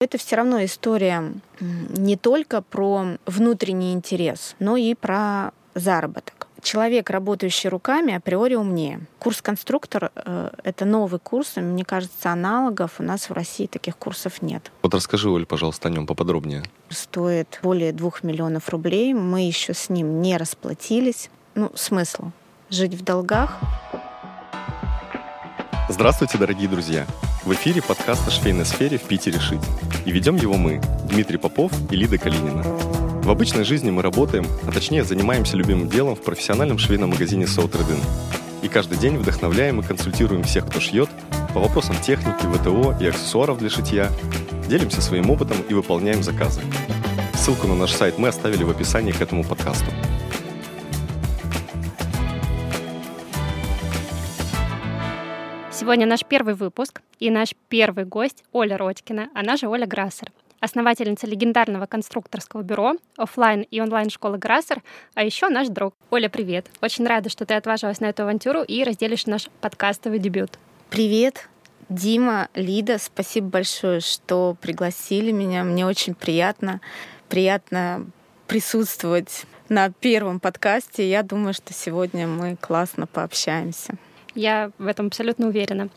Это все равно история не только про внутренний интерес, но и про заработок. Человек, работающий руками, априори умнее. Курс «Конструктор» — это новый курс, и, мне кажется, аналогов у нас в России таких курсов нет. Вот расскажи, Оль, пожалуйста, о нем поподробнее. Стоит более 2 миллионов рублей. Мы еще с ним не расплатились. Ну, смысл? Жить в долгах? Здравствуйте, дорогие друзья! В эфире подкаст о швейной сфере «В Питере шить». И ведем его мы, Дмитрий Попов и Лида Калинина. В обычной жизни мы работаем, а точнее занимаемся любимым делом в профессиональном швейном магазине SEWTRADEIN. И каждый день вдохновляем и консультируем всех, кто шьет, по вопросам техники, ВТО и аксессуаров для шитья, делимся своим опытом и выполняем заказы. Ссылку на наш сайт мы оставили в описании к этому подкасту. Сегодня наш первый выпуск и наш первый гость Оля Родькина, она же Оля Грассер. Основательница легендарного конструкторского бюро, офлайн и онлайн школы Грассер, а еще наш друг. Оля, привет! Очень рада, что ты отважилась на эту авантюру и разделишь наш подкастовый дебют. Привет, Дима, Лида, спасибо большое, что пригласили меня. Мне очень приятно присутствовать на первом подкасте. Я думаю, что сегодня мы классно пообщаемся. Я в этом абсолютно уверена.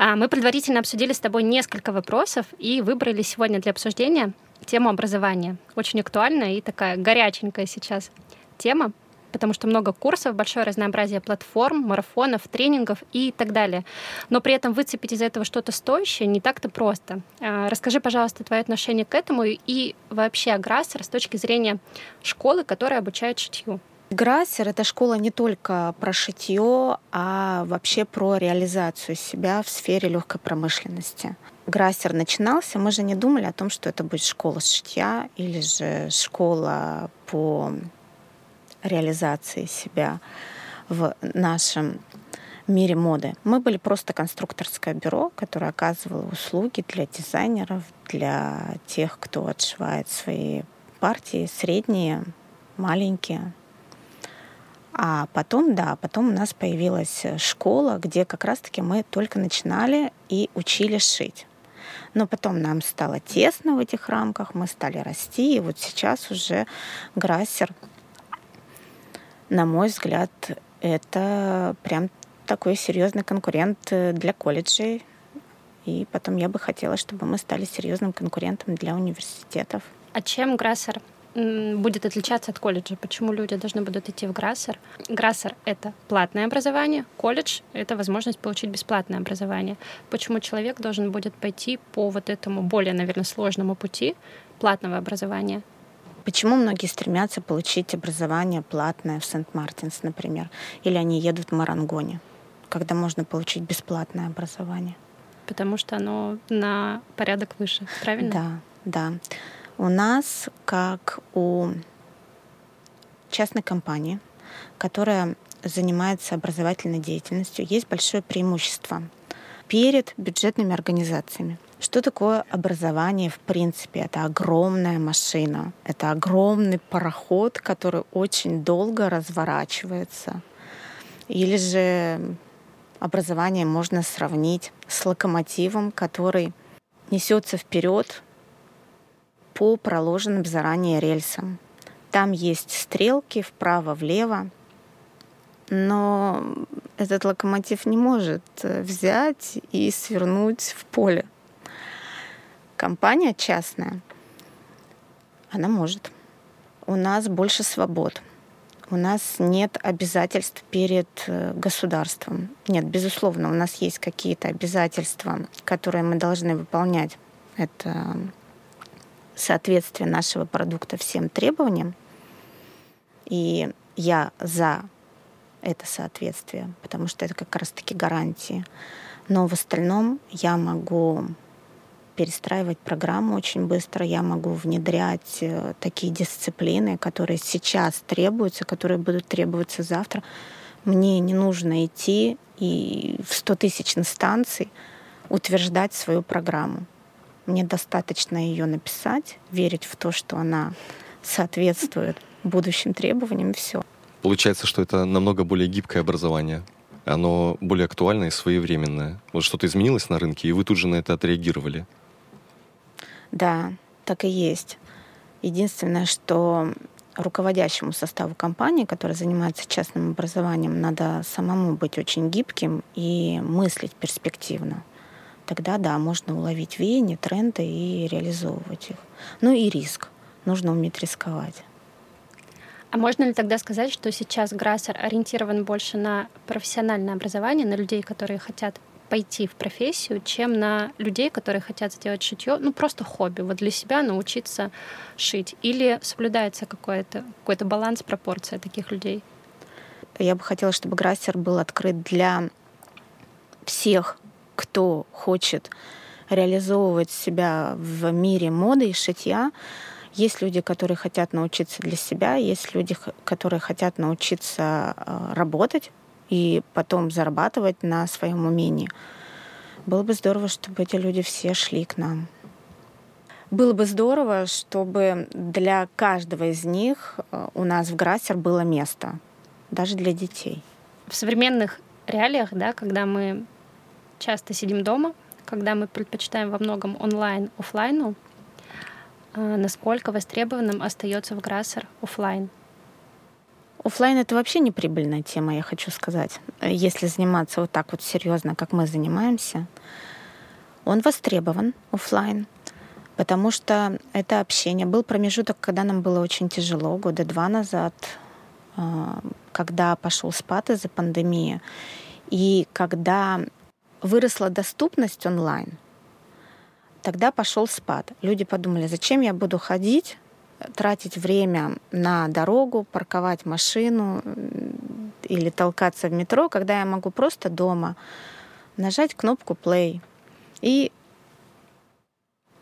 Мы предварительно обсудили с тобой несколько вопросов и выбрали сегодня для обсуждения тему образования. Очень актуальная и такая горяченькая сейчас тема, потому что много курсов, большое разнообразие платформ, марафонов, тренингов и так далее. Но при этом выцепить из этого что-то стоящее не так-то просто. Расскажи, пожалуйста, твое отношение к этому и вообще о Грассер с точки зрения школы, которая обучает шитью. Грассер — это школа не только про шитье, а вообще про реализацию себя в сфере легкой промышленности. Грассер начинался, мы же не думали о том, что это будет школа шитья или же школа по реализации себя в нашем мире моды. Мы были просто конструкторское бюро, которое оказывало услуги для дизайнеров, для тех, кто отшивает свои партии, средние, маленькие. А потом, потом у нас появилась школа, где как раз-таки мы только начинали и учили шить. Но потом нам стало тесно в этих рамках, мы стали расти, и вот сейчас уже Грассер, на мой взгляд, это прям такой серьезный конкурент для колледжей. И потом я бы хотела, чтобы мы стали серьезным конкурентом для университетов. А чем Грассер будет отличаться от колледжа? Почему люди должны будут идти в Грассер? Грассер — это платное образование, колледж — это возможность получить бесплатное образование. Почему человек должен будет пойти по вот этому более, наверное, сложному пути платного образования? Почему многие стремятся получить образование платное в Сент-Мартинс, например, или они едут в Марангони, когда можно получить бесплатное образование? Потому что оно на порядок выше, правильно? Да. У нас, как у частной компании, которая занимается образовательной деятельностью, есть большое преимущество перед бюджетными организациями. Что такое образование в принципе? Это огромная машина, это огромный пароход, который очень долго разворачивается. Или же образование можно сравнить с локомотивом, который несется вперед по проложенным заранее рельсам. Там есть стрелки вправо-влево, но этот локомотив не может взять и свернуть в поле. Компания частная, она может. У нас больше свобод. У нас нет обязательств перед государством. Нет, безусловно, у нас есть какие-то обязательства, которые мы должны выполнять. Это соответствие нашего продукта всем требованиям. И я за это соответствие, потому что это как раз-таки гарантии. Но в остальном я могу перестраивать программу очень быстро, я могу внедрять такие дисциплины, которые сейчас требуются, которые будут требоваться завтра. Мне не нужно идти и в 100 тысяч инстанций утверждать свою программу. Мне достаточно ее написать, верить в то, что она соответствует будущим требованиям, и все. Получается, что это намного более гибкое образование. Оно более актуальное и своевременное. Вот что-то изменилось на рынке, и вы тут же на это отреагировали. Да, так и есть. Единственное, что руководящему составу компании, который занимается частным образованием, надо самому быть очень гибким и мыслить перспективно. Тогда, да, можно уловить веяния, тренды и реализовывать их. Ну и риск. Нужно уметь рисковать. А можно ли тогда сказать, что сейчас Грассер ориентирован больше на профессиональное образование, на людей, которые хотят пойти в профессию, чем на людей, которые хотят сделать шитье, ну просто хобби, вот для себя научиться шить? Или соблюдается какой-то баланс, пропорция таких людей? Я бы хотела, чтобы Грассер был открыт для всех, кто хочет реализовывать себя в мире моды и шитья. Есть люди, которые хотят научиться для себя, есть люди, которые хотят научиться работать и потом зарабатывать на своем умении. Было бы здорово, чтобы эти люди все шли к нам. Было бы здорово, чтобы для каждого из них у нас в Грассер было место, даже для детей. В современных реалиях, да, когда мы часто сидим дома, когда мы предпочитаем во многом онлайн офлайну, насколько востребованным остается в Грассер офлайн? Офлайн — это вообще неприбыльная тема, я хочу сказать. Если заниматься вот так вот серьезно, как мы занимаемся, он востребован, офлайн, потому что это общение. Был промежуток, когда нам было очень тяжело, года 2 назад, когда пошел спад из-за пандемии, и когда выросла доступность онлайн, тогда пошел спад. Люди подумали, зачем я буду ходить, тратить время на дорогу, парковать машину или толкаться в метро, когда я могу просто дома нажать кнопку play. И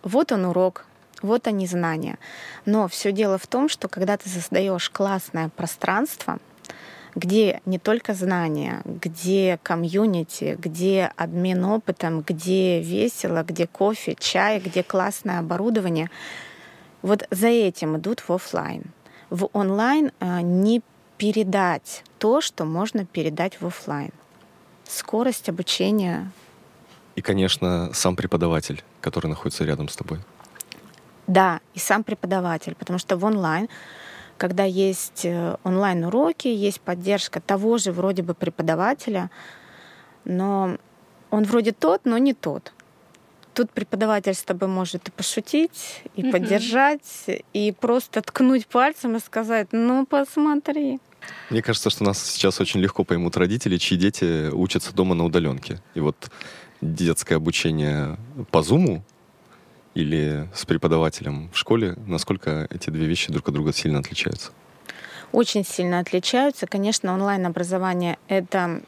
вот он урок, вот они знания. Но все дело в том, что когда ты создаешь классное пространство, где не только знания, где комьюнити, где обмен опытом, где весело, где кофе, чай, где классное оборудование. Вот за этим идут в офлайн. В онлайн не передать то, что можно передать в офлайн. Скорость обучения. И, конечно, сам преподаватель, который находится рядом с тобой. Да, и сам преподаватель, потому что в онлайн, когда есть онлайн-уроки, есть поддержка того же вроде бы преподавателя, но он вроде тот, но не тот. Тут преподаватель с тобой может и пошутить, и поддержать, и просто ткнуть пальцем и сказать, ну, посмотри. Мне кажется, что нас сейчас очень легко поймут родители, чьи дети учатся дома на удаленке. И вот детское обучение по Zoom или с преподавателем в школе, насколько эти две вещи друг от друга сильно отличаются? Очень сильно отличаются. Конечно, онлайн-образование — это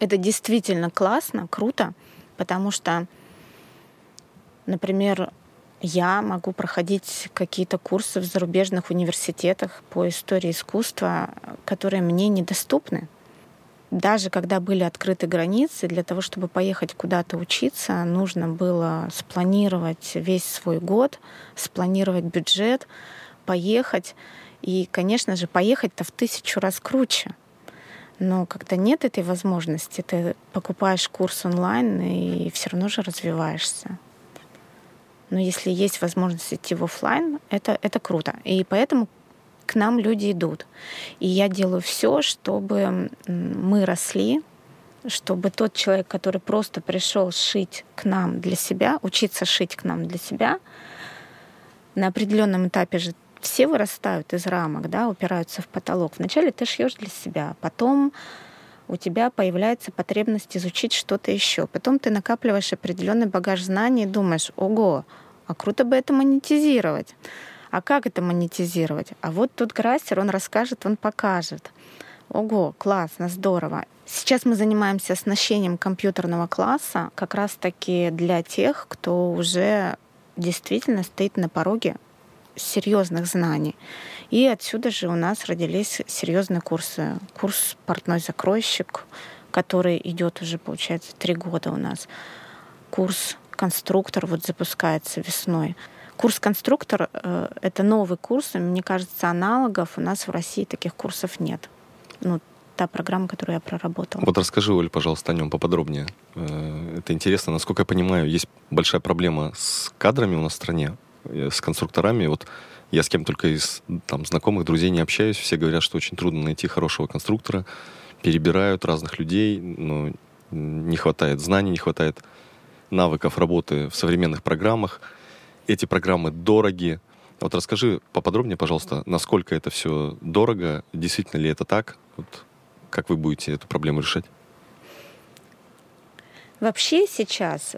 действительно классно, круто, потому что, например, я могу проходить какие-то курсы в зарубежных университетах по истории искусства, которые мне недоступны. Даже когда были открыты границы, для того, чтобы поехать куда-то учиться, нужно было спланировать весь свой год, спланировать бюджет, поехать. И, конечно же, поехать-то в 1000 раз круче. Но когда нет этой возможности, ты покупаешь курс онлайн и все равно же развиваешься. Но если есть возможность идти в офлайн, это круто. И поэтому к нам люди идут. И я делаю все, чтобы мы росли, чтобы тот человек, который просто пришел шить к нам для себя, учиться шить к нам для себя, на определенном этапе же все вырастают из рамок, да, упираются в потолок. Вначале ты шьешь для себя, потом у тебя появляется потребность изучить что-то еще. Потом ты накапливаешь определенный багаж знаний и думаешь, ого, а круто бы это монетизировать. А как это монетизировать? А вот тут Грассер, он расскажет, он покажет. Ого, классно, здорово. Сейчас мы занимаемся оснащением компьютерного класса как раз-таки для тех, кто уже действительно стоит на пороге серьезных знаний. И отсюда же у нас родились серьезные курсы. Курс «Портной-закройщик», который идет уже, получается, 3 года у нас. Курс «Конструктор» вот запускается весной. Курс «Конструктор» — это новый курс, и, мне кажется, аналогов у нас в России таких курсов нет. Ну, та программа, которую я проработала. Вот расскажи, Оль, пожалуйста, о нем поподробнее. Это интересно. Насколько я понимаю, есть большая проблема с кадрами у нас в стране, с конструкторами. Вот я с кем только из там, знакомых, друзей не общаюсь. Все говорят, что очень трудно найти хорошего конструктора. Перебирают разных людей, но не хватает знаний, не хватает навыков работы в современных программах. Эти программы дороги. Вот расскажи поподробнее, пожалуйста, насколько это все дорого, действительно ли это так, вот, как вы будете эту проблему решать? Вообще сейчас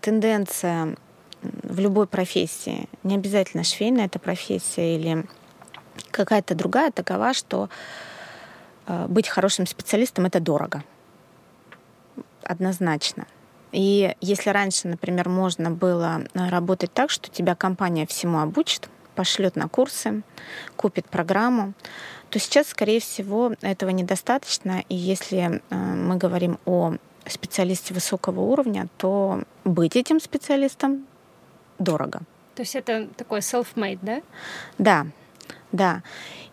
тенденция в любой профессии, не обязательно швейная эта профессия или какая-то другая, такова, что быть хорошим специалистом — это дорого. Однозначно. И если раньше, например, можно было работать так, что тебя компания всему обучит, пошлет на курсы, купит программу, то сейчас, скорее всего, этого недостаточно. И если мы говорим о специалисте высокого уровня, то быть этим специалистом дорого. То есть это такой self-made, да? Да. Да,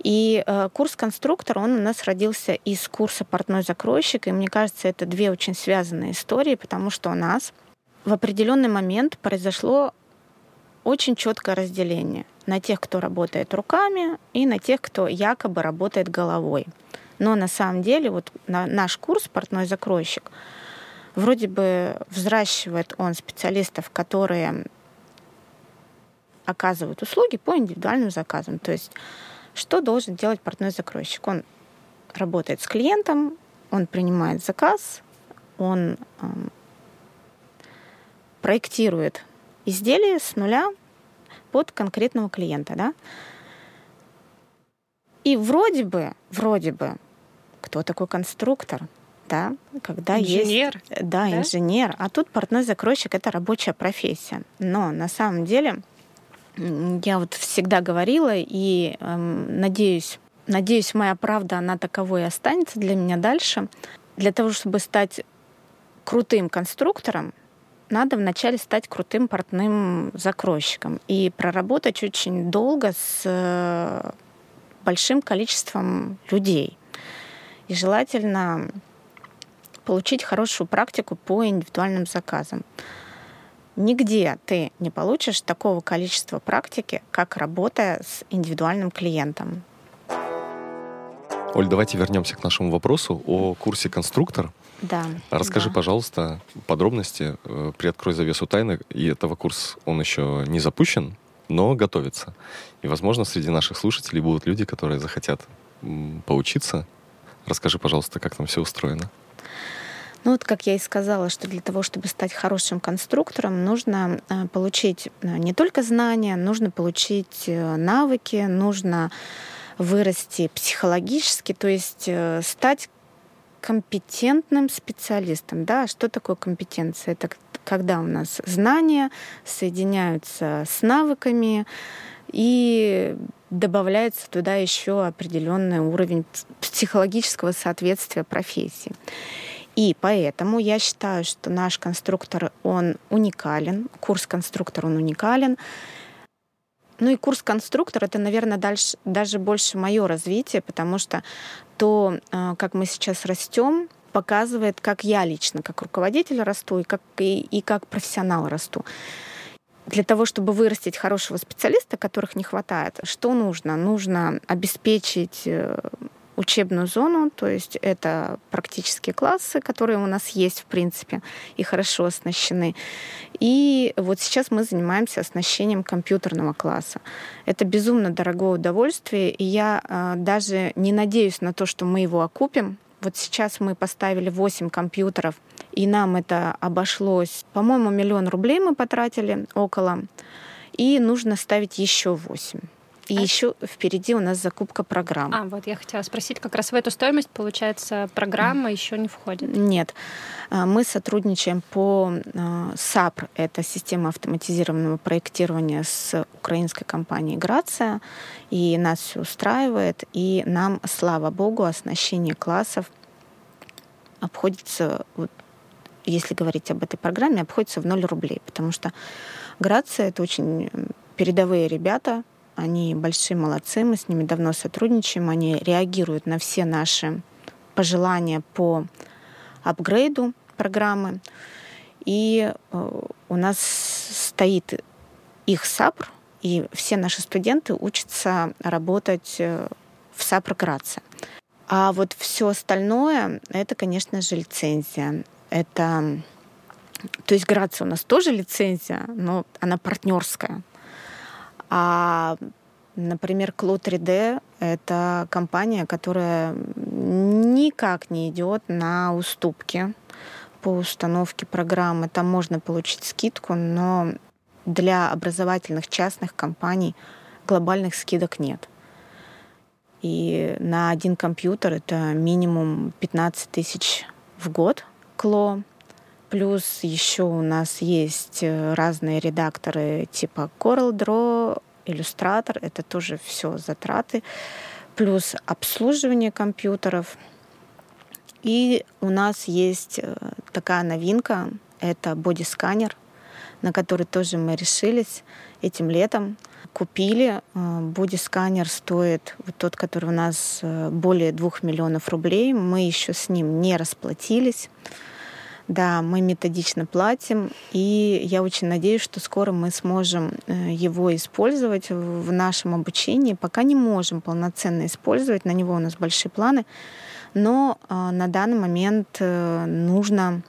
и курс-конструктор, он у нас родился из курса «Портной-закройщик», и мне кажется, это две очень связанные истории, потому что у нас в определенный момент произошло очень четкое разделение на тех, кто работает руками, и на тех, кто якобы работает головой. Но на самом деле вот наш курс «Портной-закройщик» вроде бы взращивает он специалистов, которые оказывают услуги по индивидуальным заказам. То есть что должен делать портной-закройщик? Он работает с клиентом, он принимает заказ, он проектирует изделие с нуля под конкретного клиента. Да? И вроде бы, кто такой конструктор? Да, когда инженер. Есть, да, инженер. А тут портной-закройщик — это рабочая профессия. Но на самом деле... Я вот всегда говорила и надеюсь, моя правда, она таковой и останется для меня дальше. Для того, чтобы стать крутым конструктором, надо вначале стать крутым портным закройщиком и проработать очень долго с большим количеством людей. И желательно получить хорошую практику по индивидуальным заказам. Нигде ты не получишь такого количества практики, как работая с индивидуальным клиентом. Оль, давайте вернемся к нашему вопросу о курсе «Конструктор». Да. Расскажи, пожалуйста, подробности. Приоткрой завесу тайны. И этого курс, он еще не запущен, но готовится. И, возможно, среди наших слушателей будут люди, которые захотят поучиться. Расскажи, пожалуйста, как там все устроено. Ну вот, как я и сказала, что для того, чтобы стать хорошим конструктором, нужно получить не только знания, нужно получить навыки, нужно вырасти психологически, то есть стать компетентным специалистом. Да? Что такое компетенция? Это когда у нас знания соединяются с навыками и добавляется туда еще определенный уровень психологического соответствия профессии. И поэтому я считаю, что наш конструктор, он уникален, курс-конструктор, он уникален. Ну и курс-конструктор — это, наверное, дальше, даже больше мое развитие, потому что то, как мы сейчас растем, показывает, как я лично, как руководитель расту и как профессионал расту. Для того, чтобы вырастить хорошего специалиста, которых не хватает, что нужно? Нужно обеспечить... учебную зону, то есть это практические классы, которые у нас есть, в принципе, и хорошо оснащены. И вот сейчас мы занимаемся оснащением компьютерного класса. Это безумно дорогое удовольствие, и я даже не надеюсь на то, что мы его окупим. Вот сейчас мы поставили 8 компьютеров, и нам это обошлось, по-моему, 1 000 000 рублей мы потратили около, и нужно ставить еще 8. И еще впереди у нас закупка программ. Вот я хотела спросить, как раз в эту стоимость, получается, программа еще не входит? Нет. Мы сотрудничаем по САПР, это система автоматизированного проектирования, с украинской компанией «Грация», и нас все устраивает, и нам, слава богу, оснащение классов обходится, вот, если говорить об этой программе, обходится в 0 рублей, потому что «Грация» — это очень передовые ребята, Они большие молодцы, мы с ними давно сотрудничаем. Они реагируют на все наши пожелания по апгрейду программы. И у нас стоит их САПР, и все наши студенты учатся работать в САПР Граце. А вот все остальное — это, конечно же, лицензия. Это... То есть Грация у нас тоже лицензия, но она партнерская. А, например, Кло 3D — это компания, которая никак не идет на уступки по установке программы. Там можно получить скидку, но для образовательных частных компаний глобальных скидок нет. И на один компьютер это минимум 15 тысяч в год Кло. Плюс еще у нас есть разные редакторы типа Corel Draw, Иллюстратор. Это тоже все затраты. Плюс обслуживание компьютеров. И у нас есть такая новинка. Это бодисканер, на который тоже мы решились этим летом. Купили. Бодисканер стоит, вот тот, который у нас, более 2 миллионов рублей. Мы еще с ним не расплатились. Да, мы методично платим, и я очень надеюсь, что скоро мы сможем его использовать в нашем обучении. Пока не можем полноценно использовать, на него у нас большие планы, но на данный момент нужно,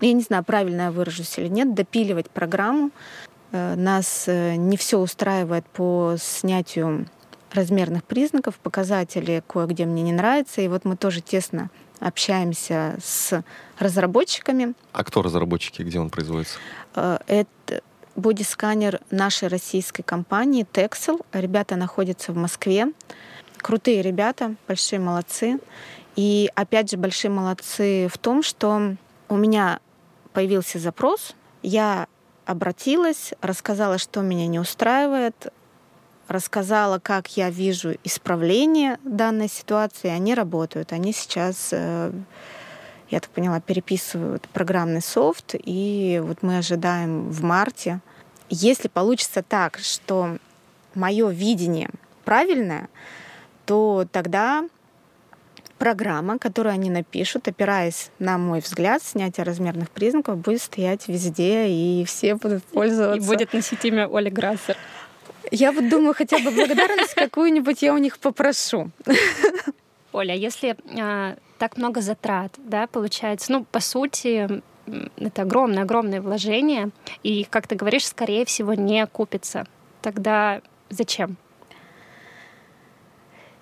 я не знаю, правильно я выражусь или нет, допиливать программу. Нас не все устраивает по снятию размерных признаков, показатели кое-где мне не нравятся, и вот мы тоже тесно общаемся с разработчиками. А кто разработчики? Где он производится? Это бодисканер нашей российской компании «Тексел». Ребята находятся в Москве. Крутые ребята, большие молодцы. И опять же, большие молодцы в том, что у меня появился запрос. Я обратилась, рассказала, что меня не устраивает, рассказала, как я вижу исправление данной ситуации. Они работают. Они сейчас, я так поняла, переписывают программный софт. И вот мы ожидаем в марте. Если получится так, что мое видение правильное, то тогда программа, которую они напишут, опираясь на мой взгляд, снятие размерных признаков, будет стоять везде, и все будут пользоваться. И будет носить имя Оля Грассер. Я вот думаю, хотя бы благодарность какую-нибудь я у них попрошу. Оля, если так много затрат, да, получается, ну, по сути, это огромное-огромное вложение, и, как ты говоришь, скорее всего, не окупится. Тогда зачем?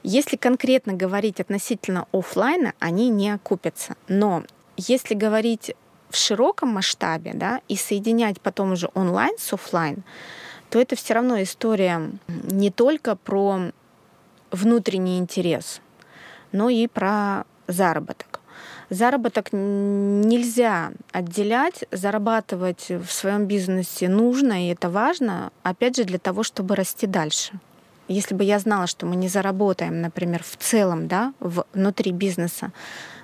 Если конкретно говорить относительно офлайна, они не окупятся. Но если говорить в широком масштабе, да, и соединять потом уже онлайн с офлайн, то это все равно история не только про внутренний интерес, но и про заработок. Заработок нельзя отделять. Зарабатывать в своем бизнесе нужно, и это важно, опять же, для того, чтобы расти дальше. Если бы я знала, что мы не заработаем, например, в целом, да, внутри бизнеса,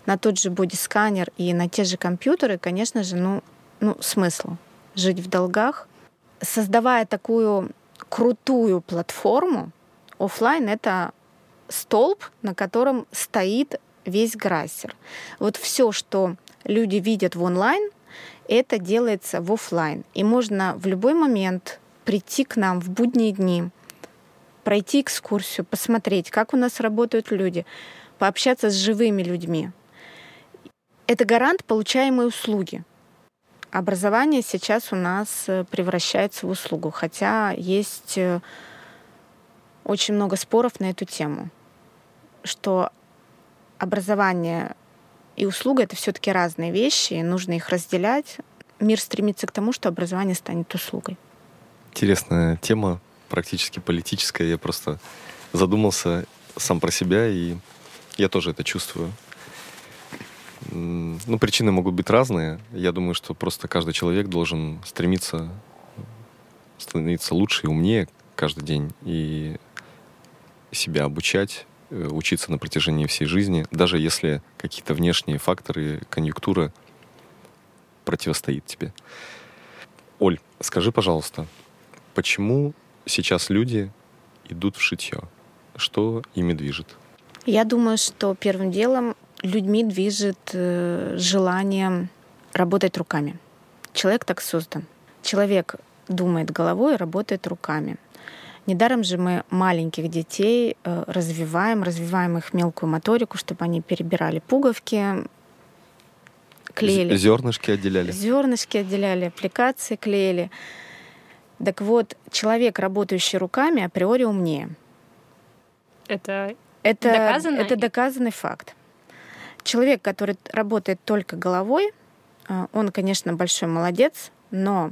на тот же бодисканер и на те же компьютеры, конечно же, ну, смысл жить в долгах. Создавая такую крутую платформу, офлайн — это столб, на котором стоит весь Грассер. Вот все, что люди видят в онлайн, это делается в офлайн. И можно в любой момент прийти к нам в будние дни, пройти экскурсию, посмотреть, как у нас работают люди, пообщаться с живыми людьми. Это гарант получаемой услуги. Образование сейчас у нас превращается в услугу, хотя есть очень много споров на эту тему, что образование и услуга — это все-таки разные вещи, и нужно их разделять. Мир стремится к тому, что образование станет услугой. Интересная тема, практически политическая. Я просто задумался сам про себя, и я тоже это чувствую. Ну, причины могут быть разные. Я думаю, что просто каждый человек должен стремиться становиться лучше и умнее каждый день и себя обучать, учиться на протяжении всей жизни, даже если какие-то внешние факторы, конъюнктура противостоит тебе. Оль, скажи, пожалуйста, почему сейчас люди идут в шитье? Что ими движет? Я думаю, что первым делом людьми движет желание работать руками. Человек так создан. Человек думает головой, работает руками. Недаром же мы маленьких детей развиваем их мелкую моторику, чтобы они перебирали пуговки, клеили. Зернышки отделяли, аппликации клеили. Так вот, человек, работающий руками, априори умнее. Это доказано? Это доказанный факт. Человек, который работает только головой, он, конечно, большой молодец, но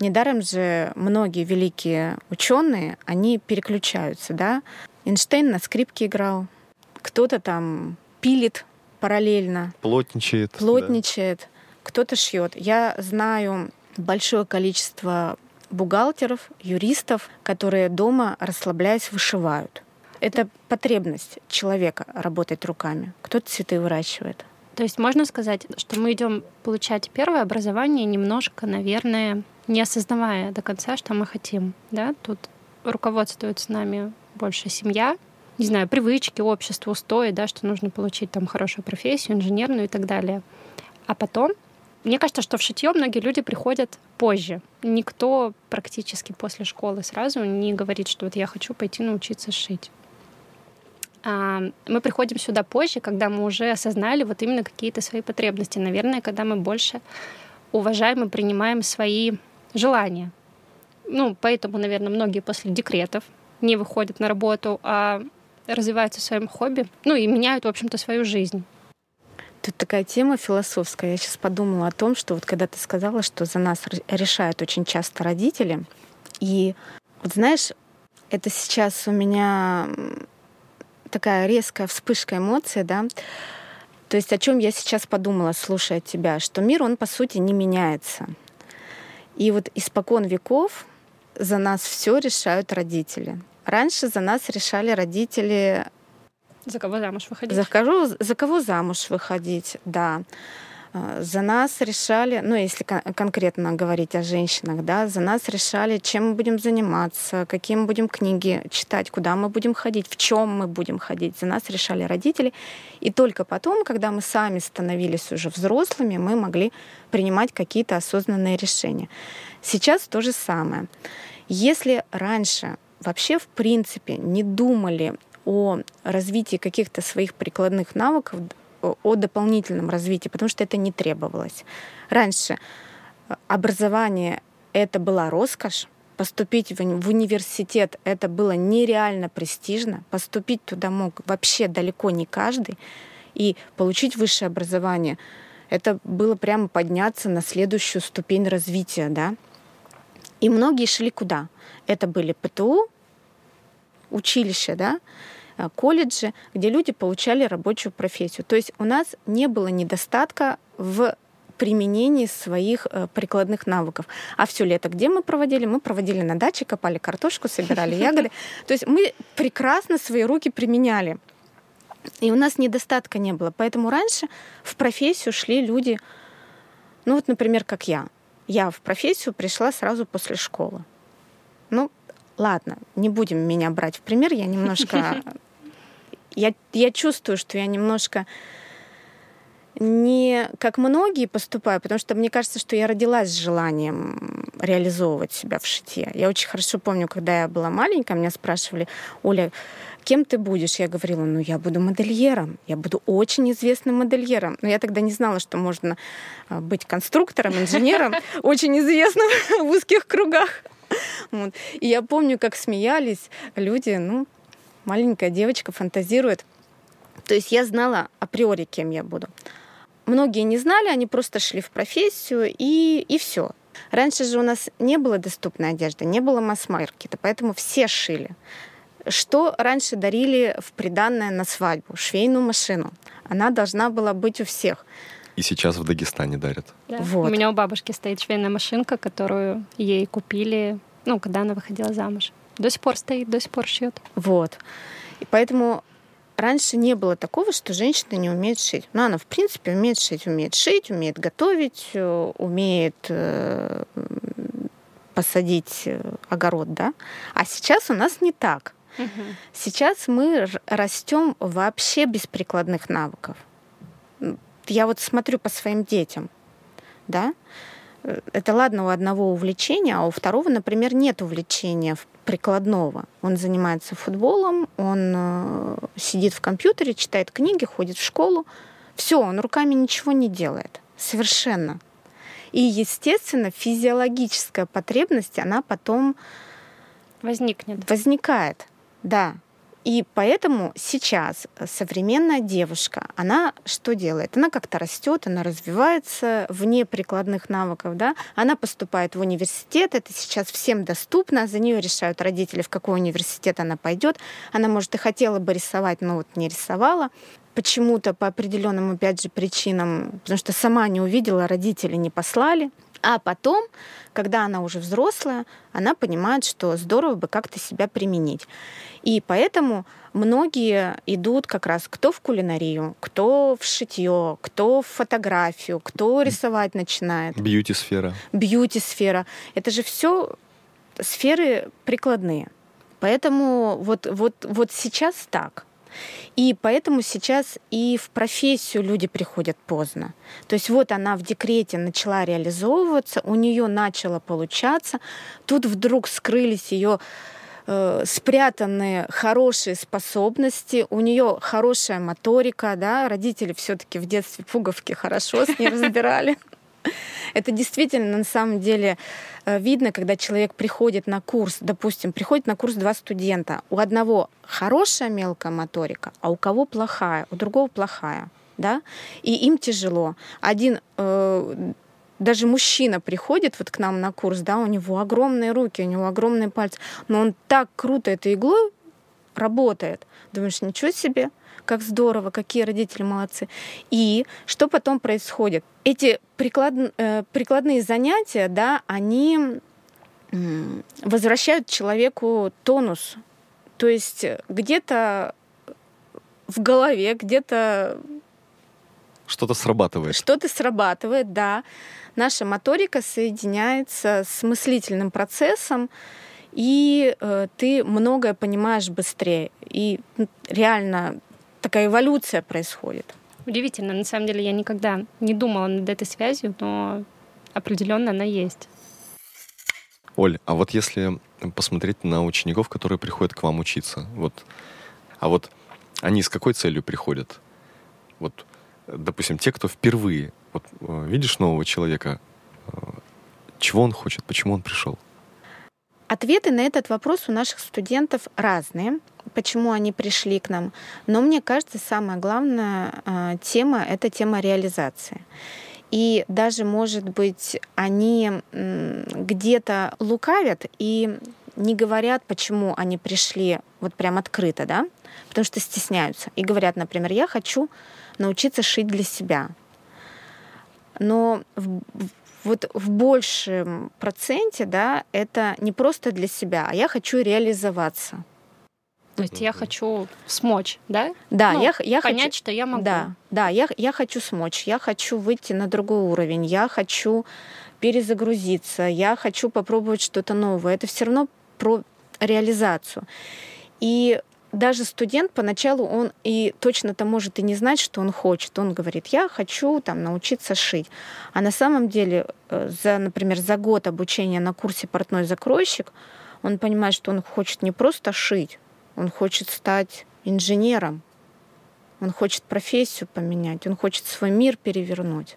недаром же многие великие ученые, они переключаются, да? Эйнштейн на скрипке играл, кто-то там пилит параллельно. Плотничает. Да. Кто-то шьет. Я знаю большое количество бухгалтеров, юристов, которые дома, расслабляясь, вышивают. Это потребность человека работать руками. Кто-то цветы выращивает. То есть можно сказать, что мы идем получать первое образование, немножко, наверное, не осознавая до конца, что мы хотим. Да? Тут руководствуется нами больше семья, не знаю, привычки, общество, устои, да, что нужно получить там хорошую профессию, инженерную и так далее. А потом, мне кажется, что в шитье многие люди приходят позже. Никто практически после школы сразу не говорит, что вот я хочу пойти научиться шить. Мы приходим сюда позже, когда мы уже осознали вот именно какие-то свои потребности. Наверное, когда мы больше уважаем и принимаем свои желания. Поэтому, наверное, многие после декретов не выходят на работу, а развиваются в своем хобби, и меняют, в общем-то, свою жизнь. Тут такая тема философская. Я сейчас подумала о том, что вот когда ты сказала, что за нас решают очень часто родители. И вот знаешь, это сейчас у меня такая резкая вспышка эмоций, да. То есть о чем я сейчас подумала, слушая тебя, что мир, он, по сути, не меняется. И вот испокон веков за нас все решают родители. Раньше за нас решали родители... За кого замуж выходить? За кого замуж выходить, да. За нас решали, если конкретно говорить о женщинах, да, за нас решали, чем мы будем заниматься, какие мы будем книги читать, куда мы будем ходить, в чем мы будем ходить. За нас решали родители. И только потом, когда мы сами становились уже взрослыми, мы могли принимать какие-то осознанные решения. Сейчас то же самое. Если раньше вообще в принципе не думали о развитии каких-то своих прикладных навыков, о дополнительном развитии, потому что это не требовалось. Раньше образование — это была роскошь, поступить в университет — это было нереально престижно, поступить туда мог вообще далеко не каждый, и получить высшее образование — это было прямо подняться на следующую ступень развития. Да? И многие шли куда? Это были ПТУ, училища, да? колледжи, где люди получали рабочую профессию. То есть у нас не было недостатка в применении своих прикладных навыков. А все лето где мы проводили? Мы проводили на даче, копали картошку, собирали ягоды. То есть мы прекрасно свои руки применяли. И у нас недостатка не было. Поэтому раньше в профессию шли люди, например, как я. Я в профессию пришла сразу после школы. Ладно, не будем меня брать в пример. Я немножко... Я чувствую, что я немножко не как многие поступаю, потому что мне кажется, что я родилась с желанием реализовывать себя в шитье. Я очень хорошо помню, когда я была маленькая, меня спрашивали: Оля, кем ты будешь? Я говорила, я буду модельером, я буду очень известным модельером. Но я тогда не знала, что можно быть конструктором, инженером, очень известным в узких кругах. Вот. И я помню, как смеялись люди, маленькая девочка фантазирует. То есть я знала априори, кем я буду. Многие не знали, они просто шли в профессию и все. Раньше же у нас не было доступной одежды, не было масс-маркета, поэтому все шили. Что раньше дарили в приданное на свадьбу? Швейную машину. Она должна была быть у всех. И сейчас в Дагестане дарят. Да. Вот. У меня у бабушки стоит швейная машинка, которую ей купили, когда она выходила замуж. До сих пор стоит, до сих пор шьет. Вот. И поэтому раньше не было такого, что женщина не умеет шить. Она, в принципе, умеет шить, умеет готовить, умеет посадить огород, да. А сейчас у нас не так. Сейчас мы растем вообще без прикладных навыков. Я вот смотрю по своим детям, да? Это ладно, у одного увлечения, а у второго, например, нет увлечения прикладного. Он занимается футболом, он сидит в компьютере, читает книги, ходит в школу. Все, он руками ничего не делает. Совершенно. И, естественно, физиологическая потребность, она потом возникает. Да. И поэтому сейчас современная девушка, она что делает? Она как-то растет, она развивается вне прикладных навыков, да? Она поступает в университет, это сейчас всем доступно, за нее решают родители, в какой университет она пойдет. Она, может, и хотела бы рисовать, но вот не рисовала. Почему-то по определенным, опять же, причинам, потому что сама не увидела, родители не послали. А потом, когда она уже взрослая, она понимает, что здорово бы как-то себя применить. И поэтому многие идут как раз кто в кулинарию, кто в шитье, кто в фотографию, кто рисовать начинает. Бьюти-сфера. Бьюти-сфера. Это же все сферы прикладные. Поэтому вот сейчас так. И поэтому сейчас и в профессию люди приходят поздно. То есть вот она в декрете начала реализовываться, у нее начало получаться, тут вдруг скрылись ее спрятанные хорошие способности, у нее хорошая моторика, да, родители все-таки в детстве пуговки хорошо с ней разбирали. Это действительно на самом деле видно, когда человек приходит на курс, допустим, приходит на курс 2 студента. У одного хорошая мелкая моторика, а у кого плохая, у другого плохая, да? И им тяжело. Один даже мужчина приходит вот к нам на курс, да, у него огромные руки, у него огромные пальцы, но он так круто этой иглой работает. Думаешь, ничего себе, как здорово, какие родители молодцы. И что потом происходит? Эти прикладные занятия, да, они возвращают человеку тонус. То есть где-то в голове, где-то... Что-то срабатывает, да. Наша моторика соединяется с мыслительным процессом, и ты многое понимаешь быстрее. И реально такая эволюция происходит. Удивительно. На самом деле я никогда не думала над этой связью, но определенно она есть. Оль, а вот если посмотреть на учеников, которые приходят к вам учиться, вот они с какой целью приходят? Вот, допустим, те, кто впервые, вот видишь нового человека, чего он хочет, почему он пришел? Ответы на этот вопрос у наших студентов разные, почему они пришли к нам. Но мне кажется, самая главная тема — это тема реализации. И даже, может быть, они где-то лукавят и не говорят, почему они пришли вот прям открыто, да? Потому что стесняются. И говорят, например, я хочу научиться шить для себя. Но вот в большем проценте, да, это не просто для себя, а я хочу реализоваться. То есть я хочу смочь, да? Да, я понять, хочу, что я могу. Да, я хочу смочь, я хочу выйти на другой уровень, я хочу перезагрузиться, я хочу попробовать что-то новое. Это все равно про реализацию. И даже студент поначалу, он и точно-то может и не знать, что он хочет. Он говорит, я хочу там научиться шить. А на самом деле, например, за год обучения на курсе «Портной-закройщик» он понимает, что он хочет не просто шить, он хочет стать инженером, он хочет профессию поменять, он хочет свой мир перевернуть.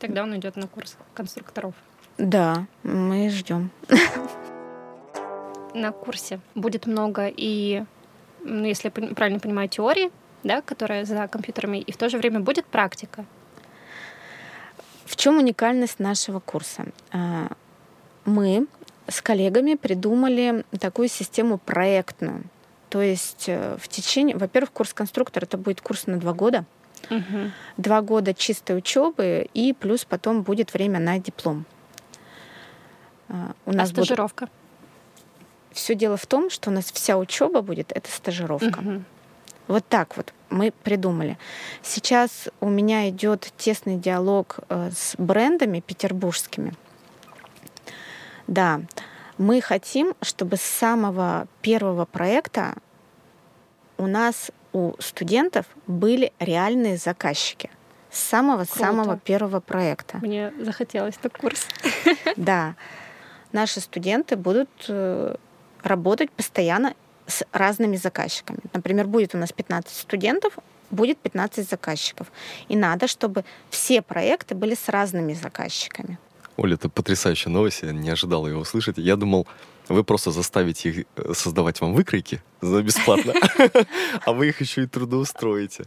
Тогда он идет на курс конструкторов. Да, мы ждем. На курсе будет много и, если я правильно понимаю, теории, да, которая за компьютерами, и в то же время будет практика. В чем уникальность нашего курса? Мы с коллегами придумали такую систему проектную. То есть в течение... Во-первых, курс конструктора — это будет курс на 2 года. Угу. 2 года чистой учебы, и плюс потом будет время на диплом. У нас стажировка? Все дело в том, что у нас вся учеба будет — это стажировка. Угу. Вот так вот мы придумали. Сейчас у меня идет тесный диалог с брендами петербургскими. Да, Мы хотим, чтобы с самого первого проекта у нас, у студентов, были реальные заказчики. С самого-самого первого проекта. Мне захотелось этот курс. Да. Наши студенты будут работать постоянно с разными заказчиками. Например, будет у нас 15 студентов, будет 15 заказчиков. И надо, чтобы все проекты были с разными заказчиками. Оля, это потрясающая новость, я не ожидал ее услышать. Я думал, вы просто заставите их создавать вам выкройки за бесплатно, а вы их еще и трудоустроите.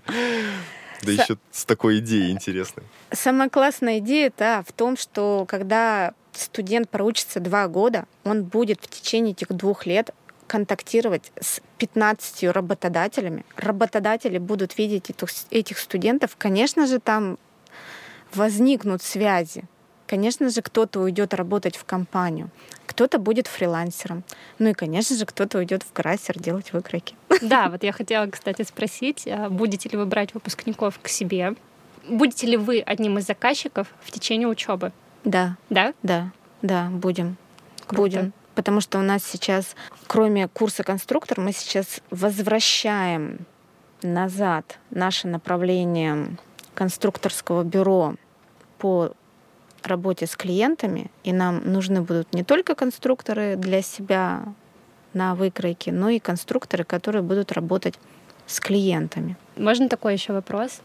Да еще с такой идеей интересной. Самая классная идея в том, что когда студент проучится 2 года, он будет в течение этих 2 лет контактировать с 15 работодателями. Работодатели будут видеть этих студентов. Конечно же, там возникнут связи. Конечно же, кто-то уйдет работать в компанию, кто-то будет фрилансером. Ну и, конечно же, кто-то уйдет в Грассер делать выкройки. Да, вот я хотела, кстати, спросить, будете ли вы брать выпускников к себе? Будете ли вы одним из заказчиков в течение учебы? Да. Да? Да, будем. Круто. Будем. Потому что у нас сейчас, кроме курса конструктор, мы сейчас возвращаем назад наше направление конструкторского бюро по работе с клиентами, и нам нужны будут не только конструкторы для себя на выкройке, но и конструкторы, которые будут работать с клиентами. Можно такой еще вопрос?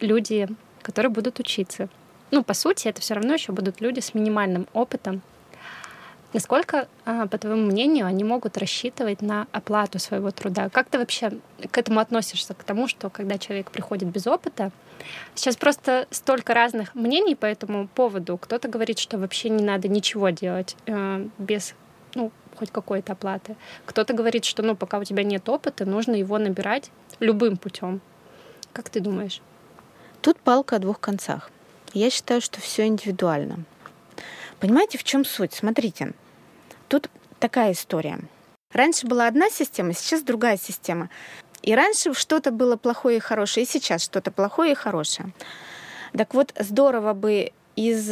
Люди, которые будут учиться. Ну, по сути, это все равно еще будут люди с минимальным опытом. Насколько, по твоему мнению, они могут рассчитывать на оплату своего труда? Как ты вообще к этому относишься, к тому, что когда человек приходит без опыта? Сейчас просто столько разных мнений по этому поводу. Кто-то говорит, что вообще не надо ничего делать без хоть какой-то оплаты. Кто-то говорит, что пока у тебя нет опыта, нужно его набирать любым путем. Как ты думаешь? Тут палка о двух концах. Я считаю, что все индивидуально. Понимаете, в чем суть? Смотрите. Тут такая история. Раньше была одна система, сейчас другая система. И раньше что-то было плохое и хорошее, и сейчас что-то плохое и хорошее. Так вот, здорово бы из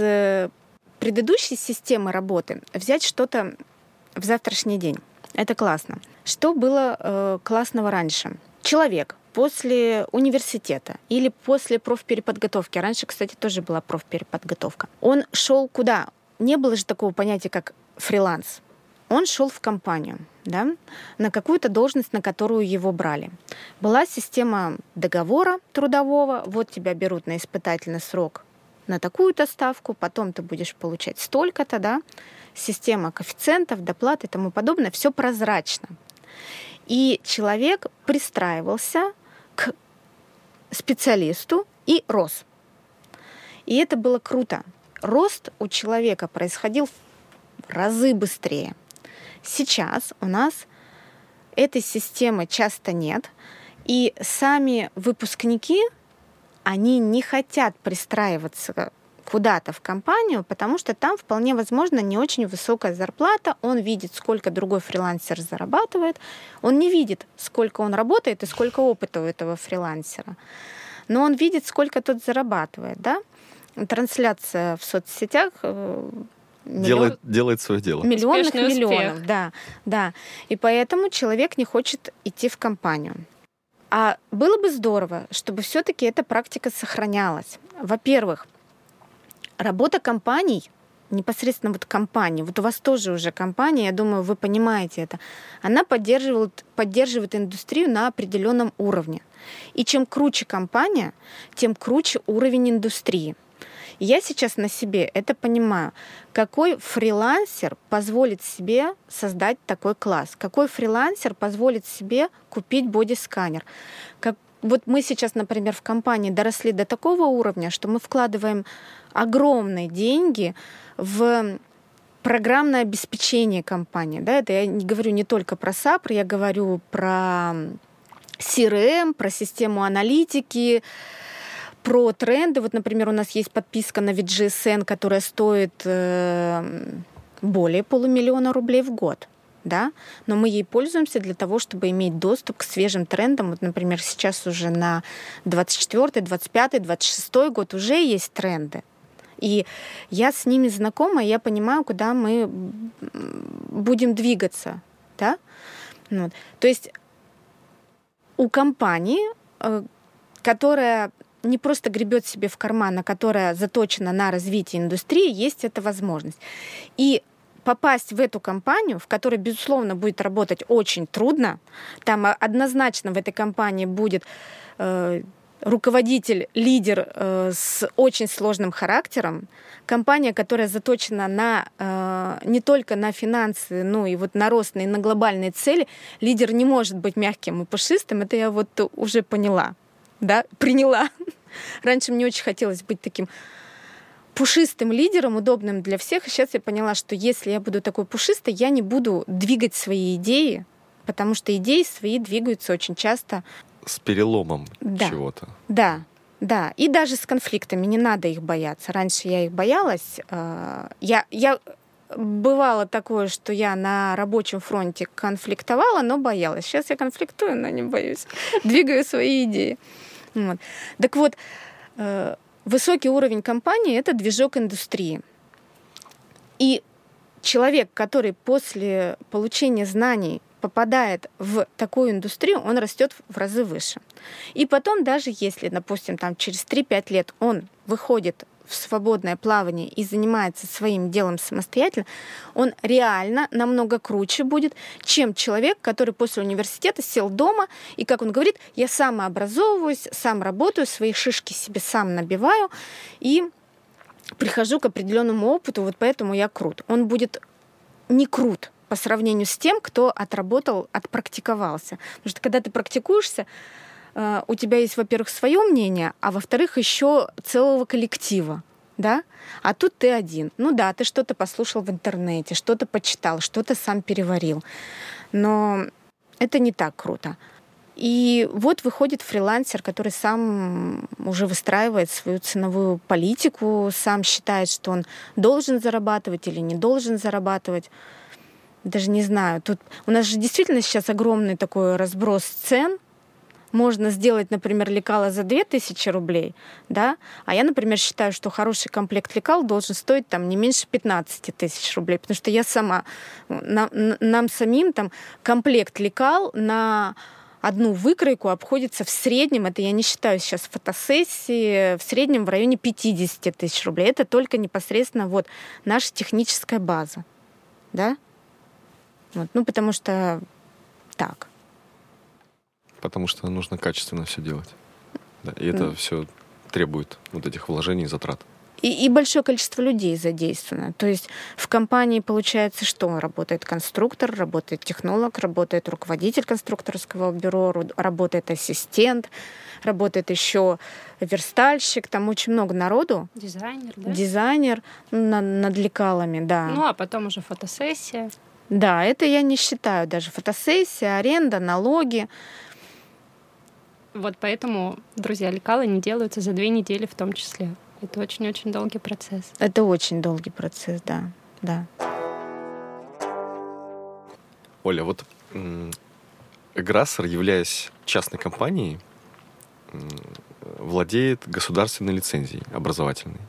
предыдущей системы работы взять что-то в завтрашний день. Это классно. Что было классного раньше? Человек после университета или после профпереподготовки. Раньше, кстати, тоже была профпереподготовка. Он шел куда? Не было же такого понятия, как фриланс. Он шел в компанию, на какую-то должность, на которую его брали. Была система договора трудового. Вот тебя берут на испытательный срок на такую-то ставку, потом ты будешь получать столько-то, Система коэффициентов, доплат и тому подобное. Все прозрачно. И человек пристраивался к специалисту и рос. И это было круто. Рост у человека происходил в разы быстрее. Сейчас у нас этой системы часто нет, и сами выпускники, они не хотят пристраиваться куда-то в компанию, потому что там вполне возможно не очень высокая зарплата, он видит, сколько другой фрилансер зарабатывает, он не видит, сколько он работает и сколько опыта у этого фрилансера, но он видит, сколько тот зарабатывает, Трансляция в соцсетях делает свое дело. Миллионов, да. И поэтому человек не хочет идти в компанию. А было бы здорово, чтобы все-таки эта практика сохранялась. Во-первых, работа компаний, непосредственно компании, у вас тоже уже компания, я думаю, вы понимаете это, она поддерживает индустрию на определенном уровне. И чем круче компания, тем круче уровень индустрии. Я сейчас на себе это понимаю. Какой фрилансер позволит себе создать такой класс? Какой фрилансер позволит себе купить бодисканер? Вот мы сейчас, например, в компании доросли до такого уровня, что мы вкладываем огромные деньги в программное обеспечение компании. Это я не говорю не только про САП, я говорю про CRM, про систему аналитики, про тренды. Вот, например, у нас есть подписка на VGSN, которая стоит более $500,000 в год. Но мы ей пользуемся для того, чтобы иметь доступ к свежим трендам. Вот, например, сейчас уже на 24, 25, 26 год уже есть тренды. И я с ними знакома, и я понимаю, куда мы будем двигаться. Да? Вот. То есть у компании, которая не просто гребет себе в карман, а которая заточена на развитие индустрии, есть эта возможность. И попасть в эту компанию, в которой, безусловно, будет работать очень трудно, там однозначно в этой компании будет руководитель, лидер с очень сложным характером, компания, которая заточена на, не только на финансы, но и вот на рост, и на глобальные цели, лидер не может быть мягким и пушистым, это я вот уже поняла, да, приняла. Раньше мне очень хотелось быть таким пушистым лидером, удобным для всех. И сейчас я поняла, что если я буду такой пушистой, я не буду двигать свои идеи, потому что идеи свои двигаются очень часто. С переломом чего-то. Да, да. И даже с конфликтами. Не надо их бояться. Раньше я их боялась. Я бывало такое, что я на рабочем фронте конфликтовала, но боялась. Сейчас я конфликтую, но не боюсь. Двигаю свои идеи. Вот. Так вот, высокий уровень компании — это движок индустрии. И человек, который после получения знаний попадает в такую индустрию, он растет в разы выше. И потом, даже если, допустим, там, через 3-5 лет он выходит в свободное плавание и занимается своим делом самостоятельно, он реально намного круче будет, чем человек, который после университета сел дома и, как он говорит, я самообразовываюсь, сам работаю, свои шишки себе сам набиваю и прихожу к определенному опыту, вот поэтому я крут. Он будет не крут по сравнению с тем, кто отработал, отпрактиковался. Потому что когда ты практикуешься, у тебя есть, во-первых, свое мнение, а во-вторых, еще целого коллектива. Да? А тут ты один. Ну да, ты что-то послушал в интернете, что-то почитал, что-то сам переварил. Но это не так круто. И вот выходит фрилансер, который сам уже выстраивает свою ценовую политику, сам считает, что он должен зарабатывать или не должен зарабатывать. Даже не знаю. Тут у нас же действительно сейчас огромный такой разброс цен. Можно сделать, например, лекало за 2000 рублей, да? А я, например, считаю, что хороший комплект лекал должен стоить там, не меньше 15 тысяч рублей, потому что я сама, нам самим там, комплект лекал на одну выкройку обходится в среднем, это я не считаю сейчас фотосессии, в среднем в районе 50 тысяч рублей. Это только непосредственно вот наша техническая база, да? Вот. Ну, потому что так. Потому что нужно качественно все делать. Да, и это все требует вот этих вложений и затрат. И большое количество людей задействовано. То есть в компании получается, что работает конструктор, работает технолог, работает руководитель конструкторского бюро, работает ассистент, работает еще верстальщик. Там очень много народу. Дизайнер, да? Дизайнер над лекалами, да. Ну, а потом уже фотосессия. Да, это я не считаю даже. Фотосессия, аренда, налоги. Вот поэтому, друзья, лекалы не делаются за 2 недели в том числе. Это очень-очень долгий процесс. Это очень долгий процесс, да. Да. Оля, вот Грассер, являясь частной компанией, владеет государственной лицензией образовательной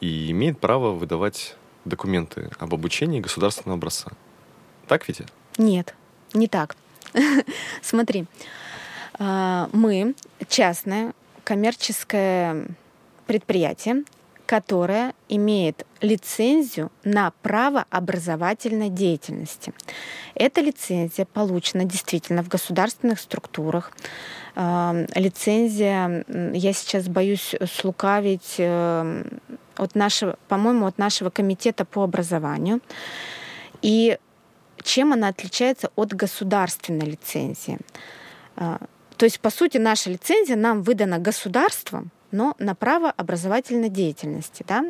и имеет право выдавать документы об обучении государственного образца. Так ведь? Нет, не так. Смотри, мы частное коммерческое предприятие, которое имеет лицензию на право образовательной деятельности. Эта лицензия получена действительно в государственных структурах. Лицензия, я сейчас боюсь слукавить, от нашего комитета по образованию. И чем она отличается от государственной лицензии? То есть, по сути, наша лицензия нам выдана государством, но на право образовательной деятельности. Да?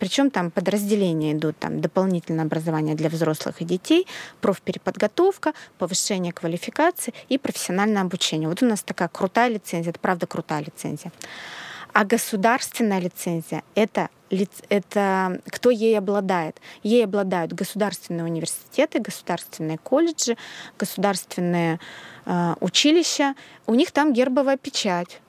Причем там подразделения идут, там дополнительное образование для взрослых и детей, профпереподготовка, повышение квалификации и профессиональное обучение. Вот у нас такая крутая лицензия, это правда крутая лицензия. А государственная лицензия — это кто ей обладает? Ей обладают государственные университеты, государственные колледжи, государственные училища. У них там гербовая печать.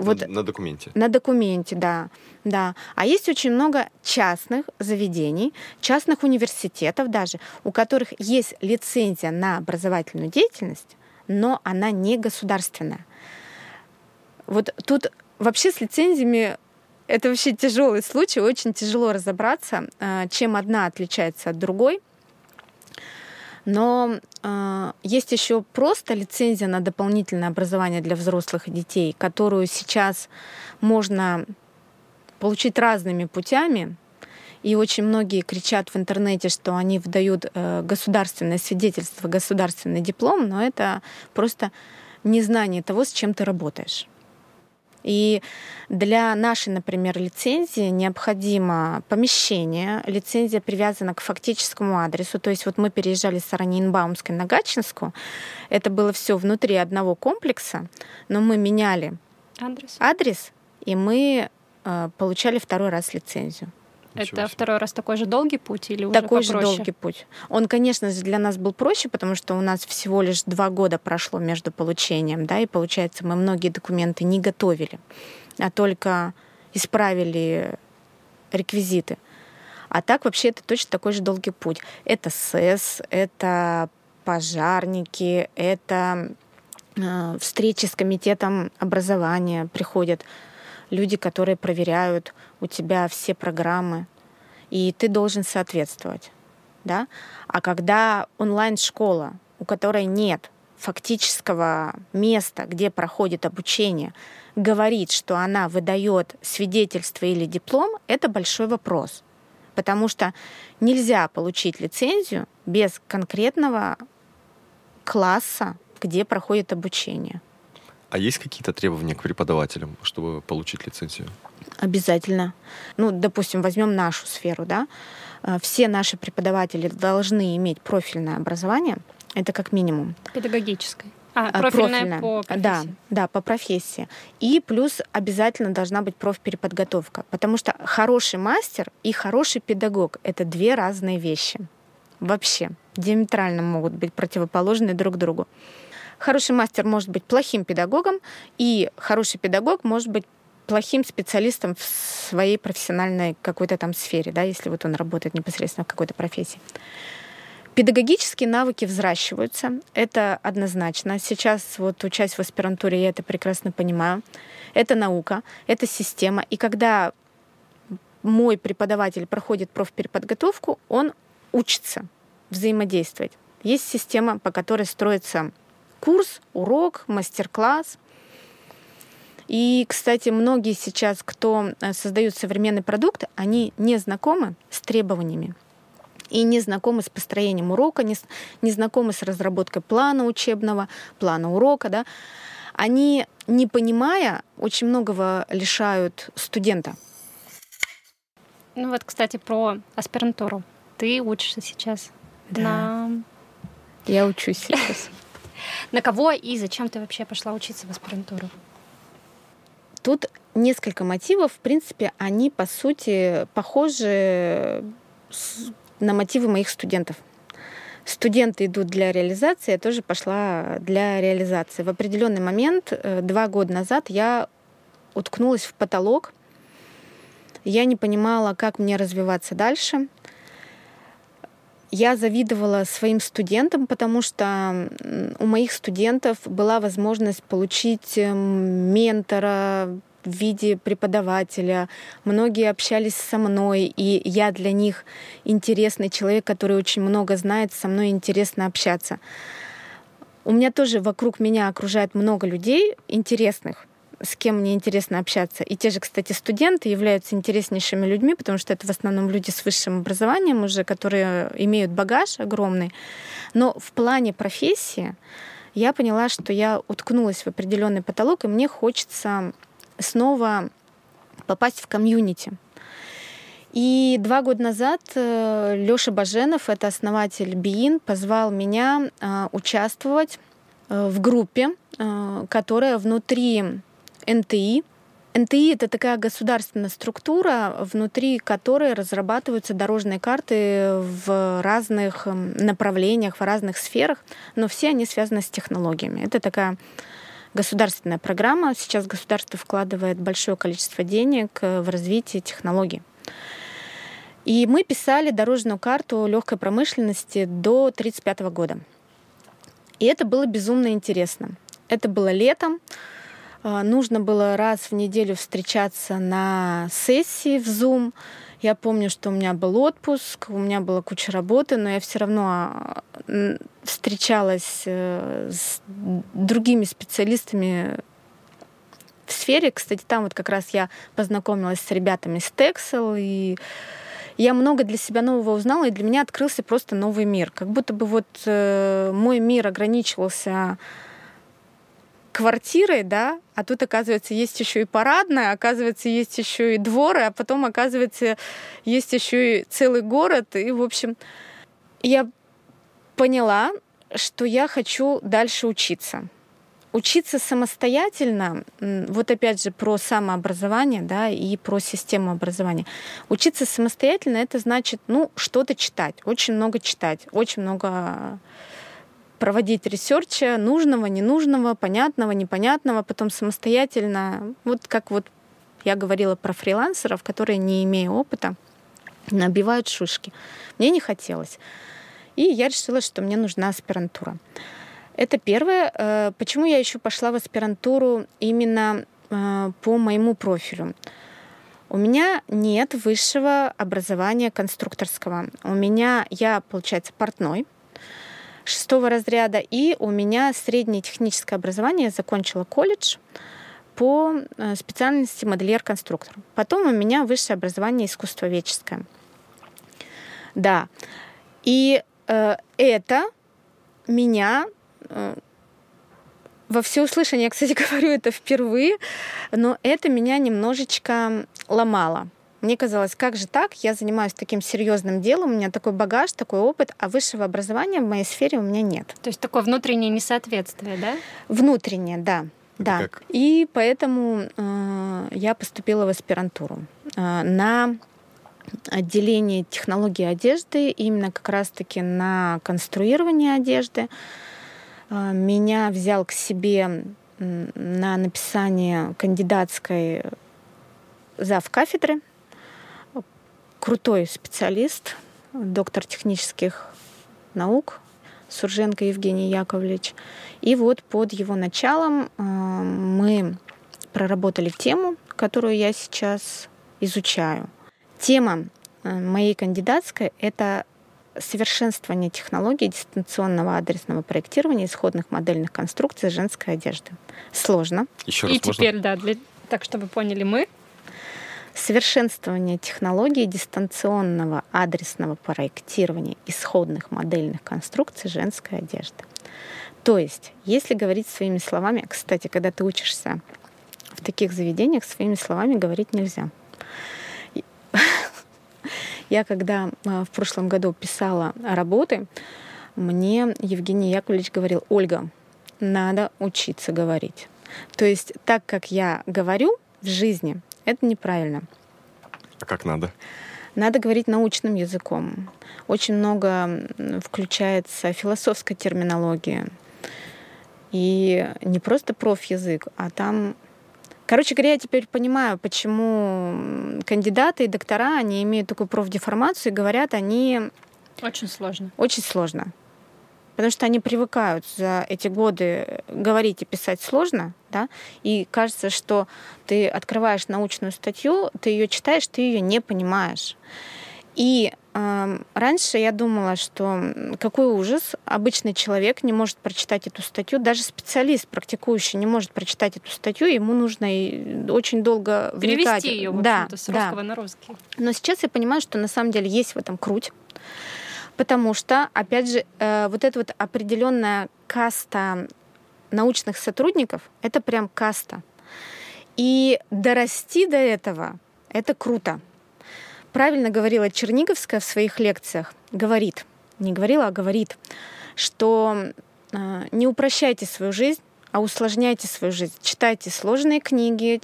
Вот на документе. На документе, да. Да. А есть очень много частных заведений, частных университетов даже, у которых есть лицензия на образовательную деятельность, но она не государственная. Вот тут вообще с лицензиями это вообще тяжелый случай, очень тяжело разобраться, чем одна отличается от другой. Но есть еще просто лицензия на дополнительное образование для взрослых и детей, которую сейчас можно получить разными путями. И очень многие кричат в интернете, что они выдают государственное свидетельство, государственный диплом, но это просто незнание того, с чем ты работаешь. И для нашей, например, лицензии необходимо помещение. Лицензия привязана к фактическому адресу. То есть вот мы переезжали с Ораниенбаумской на Гатчинскую. Это было все внутри одного комплекса, но мы меняли адрес и мы получали второй раз лицензию. Это второй раз такой же долгий путь или уже попроще? Такой же долгий путь. Он, конечно же, для нас был проще, потому что у нас всего лишь 2 года прошло между получением, да, и получается, мы многие документы не готовили, а только исправили реквизиты. А так вообще это точно такой же долгий путь. Это СЭС, это пожарники, это встречи с комитетом образования приходят. Люди, которые проверяют у тебя все программы, и ты должен соответствовать. Да? А когда онлайн-школа, у которой нет фактического места, где проходит обучение, говорит, что она выдает свидетельство или диплом, это большой вопрос. Потому что нельзя получить лицензию без конкретного класса, где проходит обучение. А есть какие-то требования к преподавателям, чтобы получить лицензию? Обязательно. Ну, допустим, возьмем нашу сферу, да. Все наши преподаватели должны иметь профильное образование. Это как минимум. Педагогическое. А, профильное по профессии. Да, да, по профессии. И плюс обязательно должна быть профпереподготовка. Потому что хороший мастер и хороший педагог — это 2 разные вещи. Вообще диаметрально могут быть противоположны друг другу. Хороший мастер может быть плохим педагогом, и хороший педагог может быть плохим специалистом в своей профессиональной какой-то там сфере, да, если вот он работает непосредственно в какой-то профессии. Педагогические навыки взращиваются, это однозначно. Сейчас вот учась в аспирантуре, я это прекрасно понимаю. Это наука, это система. И когда мой преподаватель проходит профпереподготовку, он учится взаимодействовать. Есть система, по которой строится курс, урок, мастер-класс. И, кстати, многие сейчас, кто создают современный продукт, они не знакомы с требованиями и не знакомы с построением урока, не знакомы с разработкой плана учебного, плана урока. Да? Они, не понимая, очень многого лишают студента. Ну вот, кстати, про аспирантуру. Ты учишься сейчас? Да. Я учусь сейчас. На кого и зачем ты вообще пошла учиться в аспирантуру? Тут несколько мотивов. В принципе, они, по сути, похожи на мотивы моих студентов. Студенты идут для реализации, я тоже пошла для реализации. В определенный момент, 2 года назад, я уткнулась в потолок. Я не понимала, как мне развиваться дальше. Я завидовала своим студентам, потому что у моих студентов была возможность получить ментора в виде преподавателя. Многие общались со мной, и я для них интересный человек, который очень много знает, со мной интересно общаться. У меня тоже вокруг меня окружает много людей интересных, с кем мне интересно общаться. И те же, кстати, студенты являются интереснейшими людьми, потому что это в основном люди с высшим образованием уже, которые имеют багаж огромный. Но в плане профессии я поняла, что я уткнулась в определенный потолок, и мне хочется снова попасть в комьюнити. И 2 года назад Леша Баженов, это основатель БИИН, позвал меня участвовать в группе, которая внутри НТИ. НТИ — это такая государственная структура, внутри которой разрабатываются дорожные карты в разных направлениях, в разных сферах, но все они связаны с технологиями. Это такая государственная программа. Сейчас государство вкладывает большое количество денег в развитие технологий. И мы писали дорожную карту легкой промышленности до 1935 года. И это было безумно интересно. Это было летом. Нужно было раз в неделю встречаться на сессии в Zoom. Я помню, что у меня был отпуск, у меня была куча работы, но я все равно встречалась с другими специалистами в сфере. Кстати, там вот как раз я познакомилась с ребятами с Тексел, и я много для себя нового узнала, и для меня открылся просто новый мир. Как будто бы вот мой мир ограничивался квартирой, да, а тут, оказывается, есть еще и парадная, оказывается, есть еще и дворы, а потом, оказывается, есть еще и целый город. И, в общем, я поняла, что я хочу дальше учиться. Учиться самостоятельно, вот опять же про самообразование, да, и про систему образования. Учиться самостоятельно — это значит, что-то читать, очень много проводить ресерча нужного, ненужного, понятного, непонятного, потом самостоятельно. Вот как вот я говорила про фрилансеров, которые, не имея опыта, набивают шишки. Мне не хотелось. И я решила, что мне нужна аспирантура. Это первое. Почему я еще пошла в аспирантуру именно по моему профилю? У меня нет высшего образования конструкторского. Я, получается, портной 6-го разряда, и у меня среднее техническое образование. Я закончила колледж по специальности моделер-конструктор. Потом у меня высшее образование искусствоведческое. Да. И это меня во всеуслышание, я, кстати, говорю это впервые, но это меня немножечко ломало. Мне казалось, как же так? Я занимаюсь таким серьезным делом, у меня такой багаж, такой опыт, а высшего образования в моей сфере у меня нет. То есть такое внутреннее несоответствие, да? Внутреннее, да. Да. И поэтому я поступила в аспирантуру на отделение технологии одежды, именно как раз-таки на конструирование одежды. Меня взял к себе на написание кандидатской завкафедры. Крутой специалист, доктор технических наук Сурженко Евгений Яковлевич. И вот под его началом мы проработали тему, которую я сейчас изучаю. Тема моей кандидатской — это совершенствование технологий дистанционного адресного проектирования исходных модельных конструкций женской одежды. Сложно. Еще раз, и можно? Теперь, да, так, чтобы поняли мы. Совершенствование технологий дистанционного адресного проектирования исходных модельных конструкций женской одежды. То есть, если говорить своими словами, кстати, когда ты учишься в таких заведениях, своими словами говорить нельзя. Я, когда в прошлом году писала работы, мне Евгений Яковлевич говорил: Ольга, надо учиться говорить. То есть, так как я говорю в жизни, это неправильно. А как надо? Надо говорить научным языком. Очень много включается философской терминологии. И не просто профязык, а там... Короче говоря, я теперь понимаю, почему кандидаты и доктора, они имеют такую профдеформацию и говорят, они... Очень сложно. Очень сложно. Потому что они привыкают за эти годы говорить и писать сложно, да, и кажется, что ты открываешь научную статью, ты ее читаешь, ты ее не понимаешь. И раньше я думала, что какой ужас, обычный человек не может прочитать эту статью, даже специалист, практикующий, не может прочитать эту статью, ему нужно очень долго перевести вникать. Перевести ее, в общем-то, с русского на русский. Но сейчас я понимаю, что на самом деле есть в этом круть, потому что, опять же, вот эта вот определенная каста научных сотрудников, это прям каста. И дорасти до этого — это круто. Правильно говорила Черниговская в своих лекциях, говорит, не говорила, а говорит, что не упрощайте свою жизнь, а усложняйте свою жизнь. Читайте сложные книги,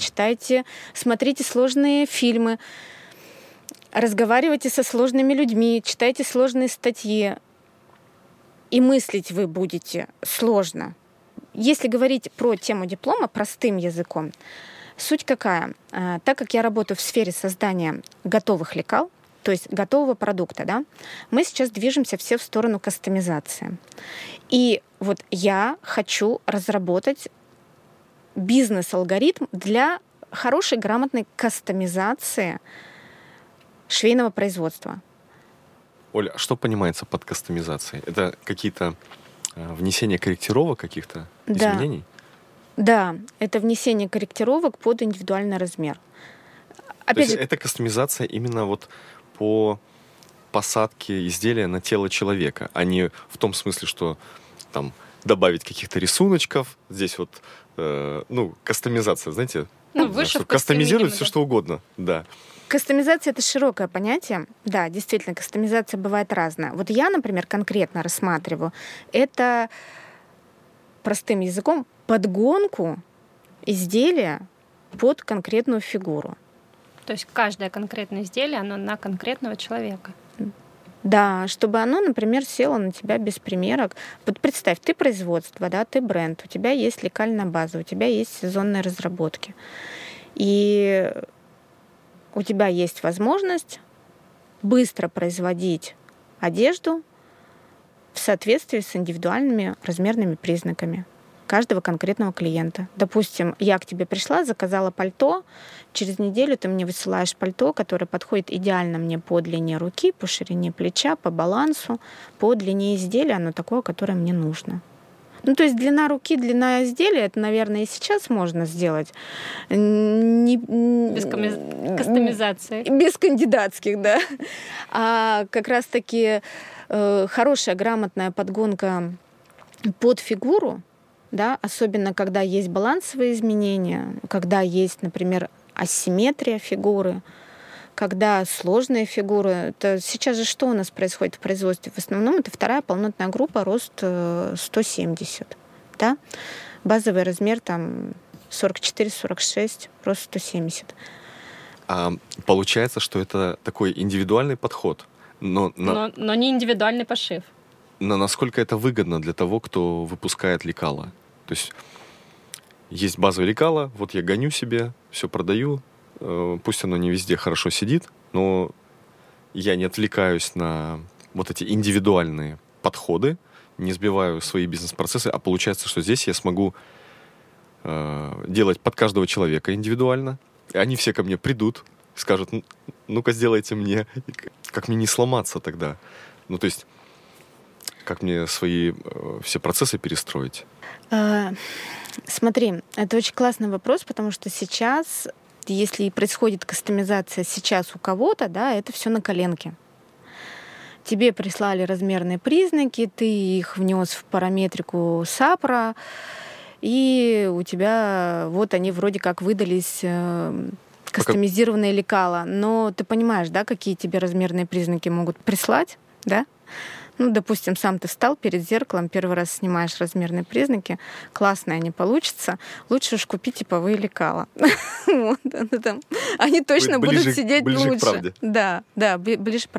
смотрите сложные фильмы, разговаривайте со сложными людьми, читайте сложные статьи. И мыслить вы будете сложно. Если говорить про тему диплома простым языком, суть какая? Так как я работаю в сфере создания готовых лекал, то есть готового продукта, да, мы сейчас движемся все в сторону кастомизации. И вот я хочу разработать бизнес-алгоритм для хорошей, грамотной кастомизации швейного производства. Оля, а что понимается под кастомизацией? Это какие-то внесение корректировок каких-то, да, изменений? Да, это внесение корректировок под индивидуальный размер. Опять же, это кастомизация именно вот по посадке изделия на тело человека, а не в том смысле, что там добавить каких-то рисуночков. Здесь вот, кастомизация, знаете, кастомизировать все, что угодно, да. Кастомизация — это широкое понятие. Да, действительно, кастомизация бывает разная. Вот я, например, конкретно рассматриваю это простым языком подгонку изделия под конкретную фигуру. То есть каждое конкретное изделие, оно на конкретного человека. Да, чтобы оно, например, село на тебя без примерок. Вот представь, ты производство, да, ты бренд, у тебя есть лекальная база, у тебя есть сезонные разработки. И у тебя есть возможность быстро производить одежду в соответствии с индивидуальными размерными признаками каждого конкретного клиента. Допустим, я к тебе пришла, заказала пальто, через неделю ты мне высылаешь пальто, которое подходит идеально мне по длине руки, по ширине плеча, по балансу, по длине изделия, оно такое, которое мне нужно. Ну, то есть длина руки, длина изделия, это, наверное, и сейчас можно сделать. Без кастомизации. Без кандидатских, да. А как раз-таки хорошая, грамотная подгонка под фигуру, да, особенно когда есть балансовые изменения, когда есть, например, асимметрия фигуры, когда сложные фигуры. То сейчас же что у нас происходит в производстве? В основном это вторая полнотная группа, рост 170. Да? Базовый размер там 44-46, рост 170. А получается, что это такой индивидуальный подход. Но не индивидуальный пошив. Но насколько это выгодно для того, кто выпускает лекала? То есть базовые лекала, вот я гоню себе, все продаю, пусть оно не везде хорошо сидит, но я не отвлекаюсь на вот эти индивидуальные подходы, не сбиваю свои бизнес-процессы, а получается, что здесь я смогу делать под каждого человека индивидуально. Они все ко мне придут, скажут, ну-ка, сделайте мне. Как мне не сломаться тогда? Ну, то есть, как мне свои все процессы перестроить? Смотри, это очень классный вопрос, потому что сейчас... Если и происходит кастомизация сейчас у кого-то, да, это все на коленке. Тебе прислали размерные признаки, ты их внес в параметрику САПРа, и у тебя вот они вроде как выдались кастомизированные лекала. Но ты понимаешь, да, какие тебе размерные признаки могут прислать, да? Ну, допустим, сам ты встал перед зеркалом, первый раз снимаешь размерные признаки, классные они получатся, лучше уж купи типовые лекала. Они точно будут сидеть лучше. Да, ближе к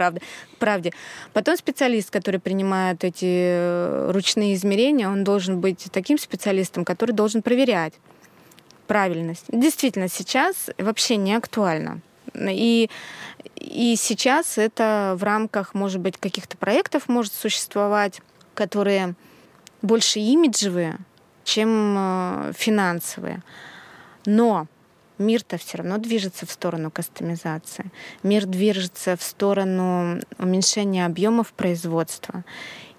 правде. Потом специалист, который принимает эти ручные измерения, он должен быть таким специалистом, который должен проверять правильность. Действительно, сейчас вообще не актуально. И сейчас это в рамках, может быть, каких-то проектов может существовать, которые больше имиджевые, чем финансовые. Но мир-то все равно движется в сторону кастомизации. Мир движется в сторону уменьшения объемов производства.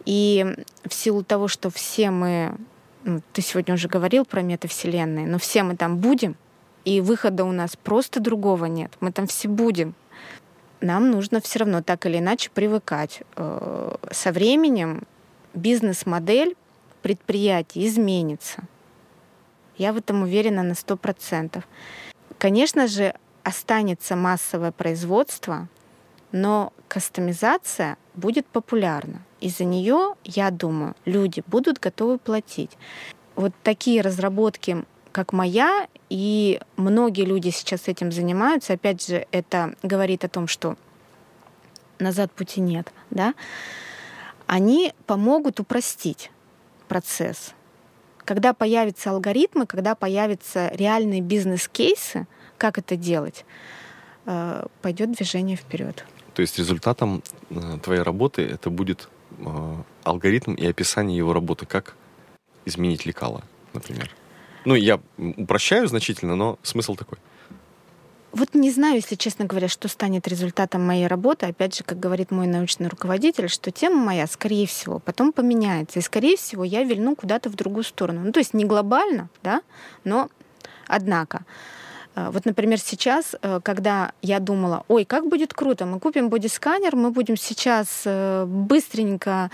И в силу того, что все мы, ты сегодня уже говорил про метавселенные, но все мы там будем, и выхода у нас просто другого нет. Мы там все будем. Нам нужно все равно так или иначе привыкать. Со временем бизнес-модель предприятий изменится. Я в этом уверена на 100%. Конечно же, останется массовое производство, но кастомизация будет популярна. И за нее, я думаю, люди будут готовы платить. Вот такие разработки, как моя, и многие люди сейчас этим занимаются. Опять же, это говорит о том, что назад пути нет, да? Они помогут упростить процесс Когда появятся алгоритмы, когда появятся реальные бизнес-кейсы, как это делать, пойдет движение вперед. То есть результатом твоей работы это будет алгоритм и описание его работы, как изменить лекало, например. Ну, я упрощаю значительно, но смысл такой. Вот не знаю, если честно говоря, что станет результатом моей работы. Опять же, как говорит мой научный руководитель, что тема моя, скорее всего, потом поменяется. И, скорее всего, я вильну куда-то в другую сторону. Ну, то есть не глобально, да, но однако. Вот, например, сейчас, когда я думала, ой, как будет круто, мы купим бодисканер, мы будем сейчас быстренько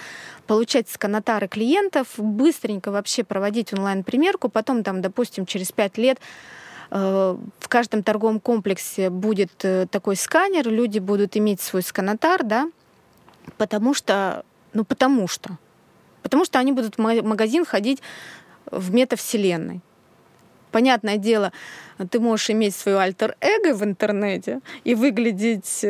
получать сканотары клиентов, быстренько вообще проводить онлайн-примерку, потом, там, допустим, через 5 лет в каждом торговом комплексе будет такой сканер, люди будут иметь свой сканотар, да, потому что они будут в магазин ходить в метавселенной. Понятное дело, ты можешь иметь свое альтер-эго в интернете и выглядеть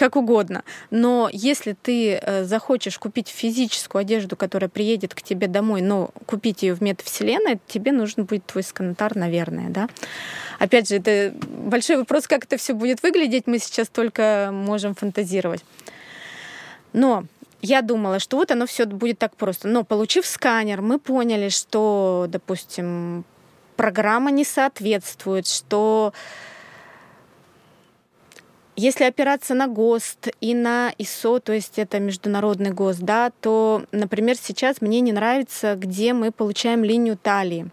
как угодно. Но если ты захочешь купить физическую одежду, которая приедет к тебе домой, но купить ее в метавселенной, тебе нужен будет твой сканотар, наверное, да? Опять же, это большой вопрос, как это все будет выглядеть. Мы сейчас только можем фантазировать. Но я думала, что вот оно все будет так просто. Но получив сканер, мы поняли, что, допустим, программа не соответствует, что если опираться на ГОСТ и на ИСО, то есть это международный ГОСТ, да, то, например, сейчас мне не нравится, где мы получаем линию талии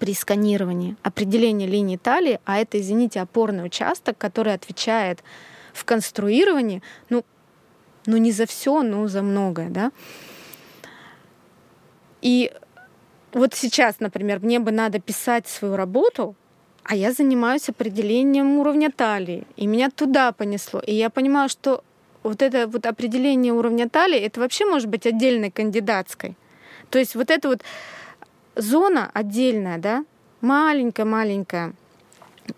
при сканировании. Определение линии талии, а это, извините, опорный участок, который отвечает в конструировании, ну не за все, но за многое, да. И вот сейчас, например, мне бы надо писать свою работу, а я занимаюсь определением уровня талии, и меня туда понесло. И я понимаю, что вот это вот определение уровня талии, это вообще может быть отдельной кандидатской. То есть вот эта вот зона отдельная, да, маленькая-маленькая,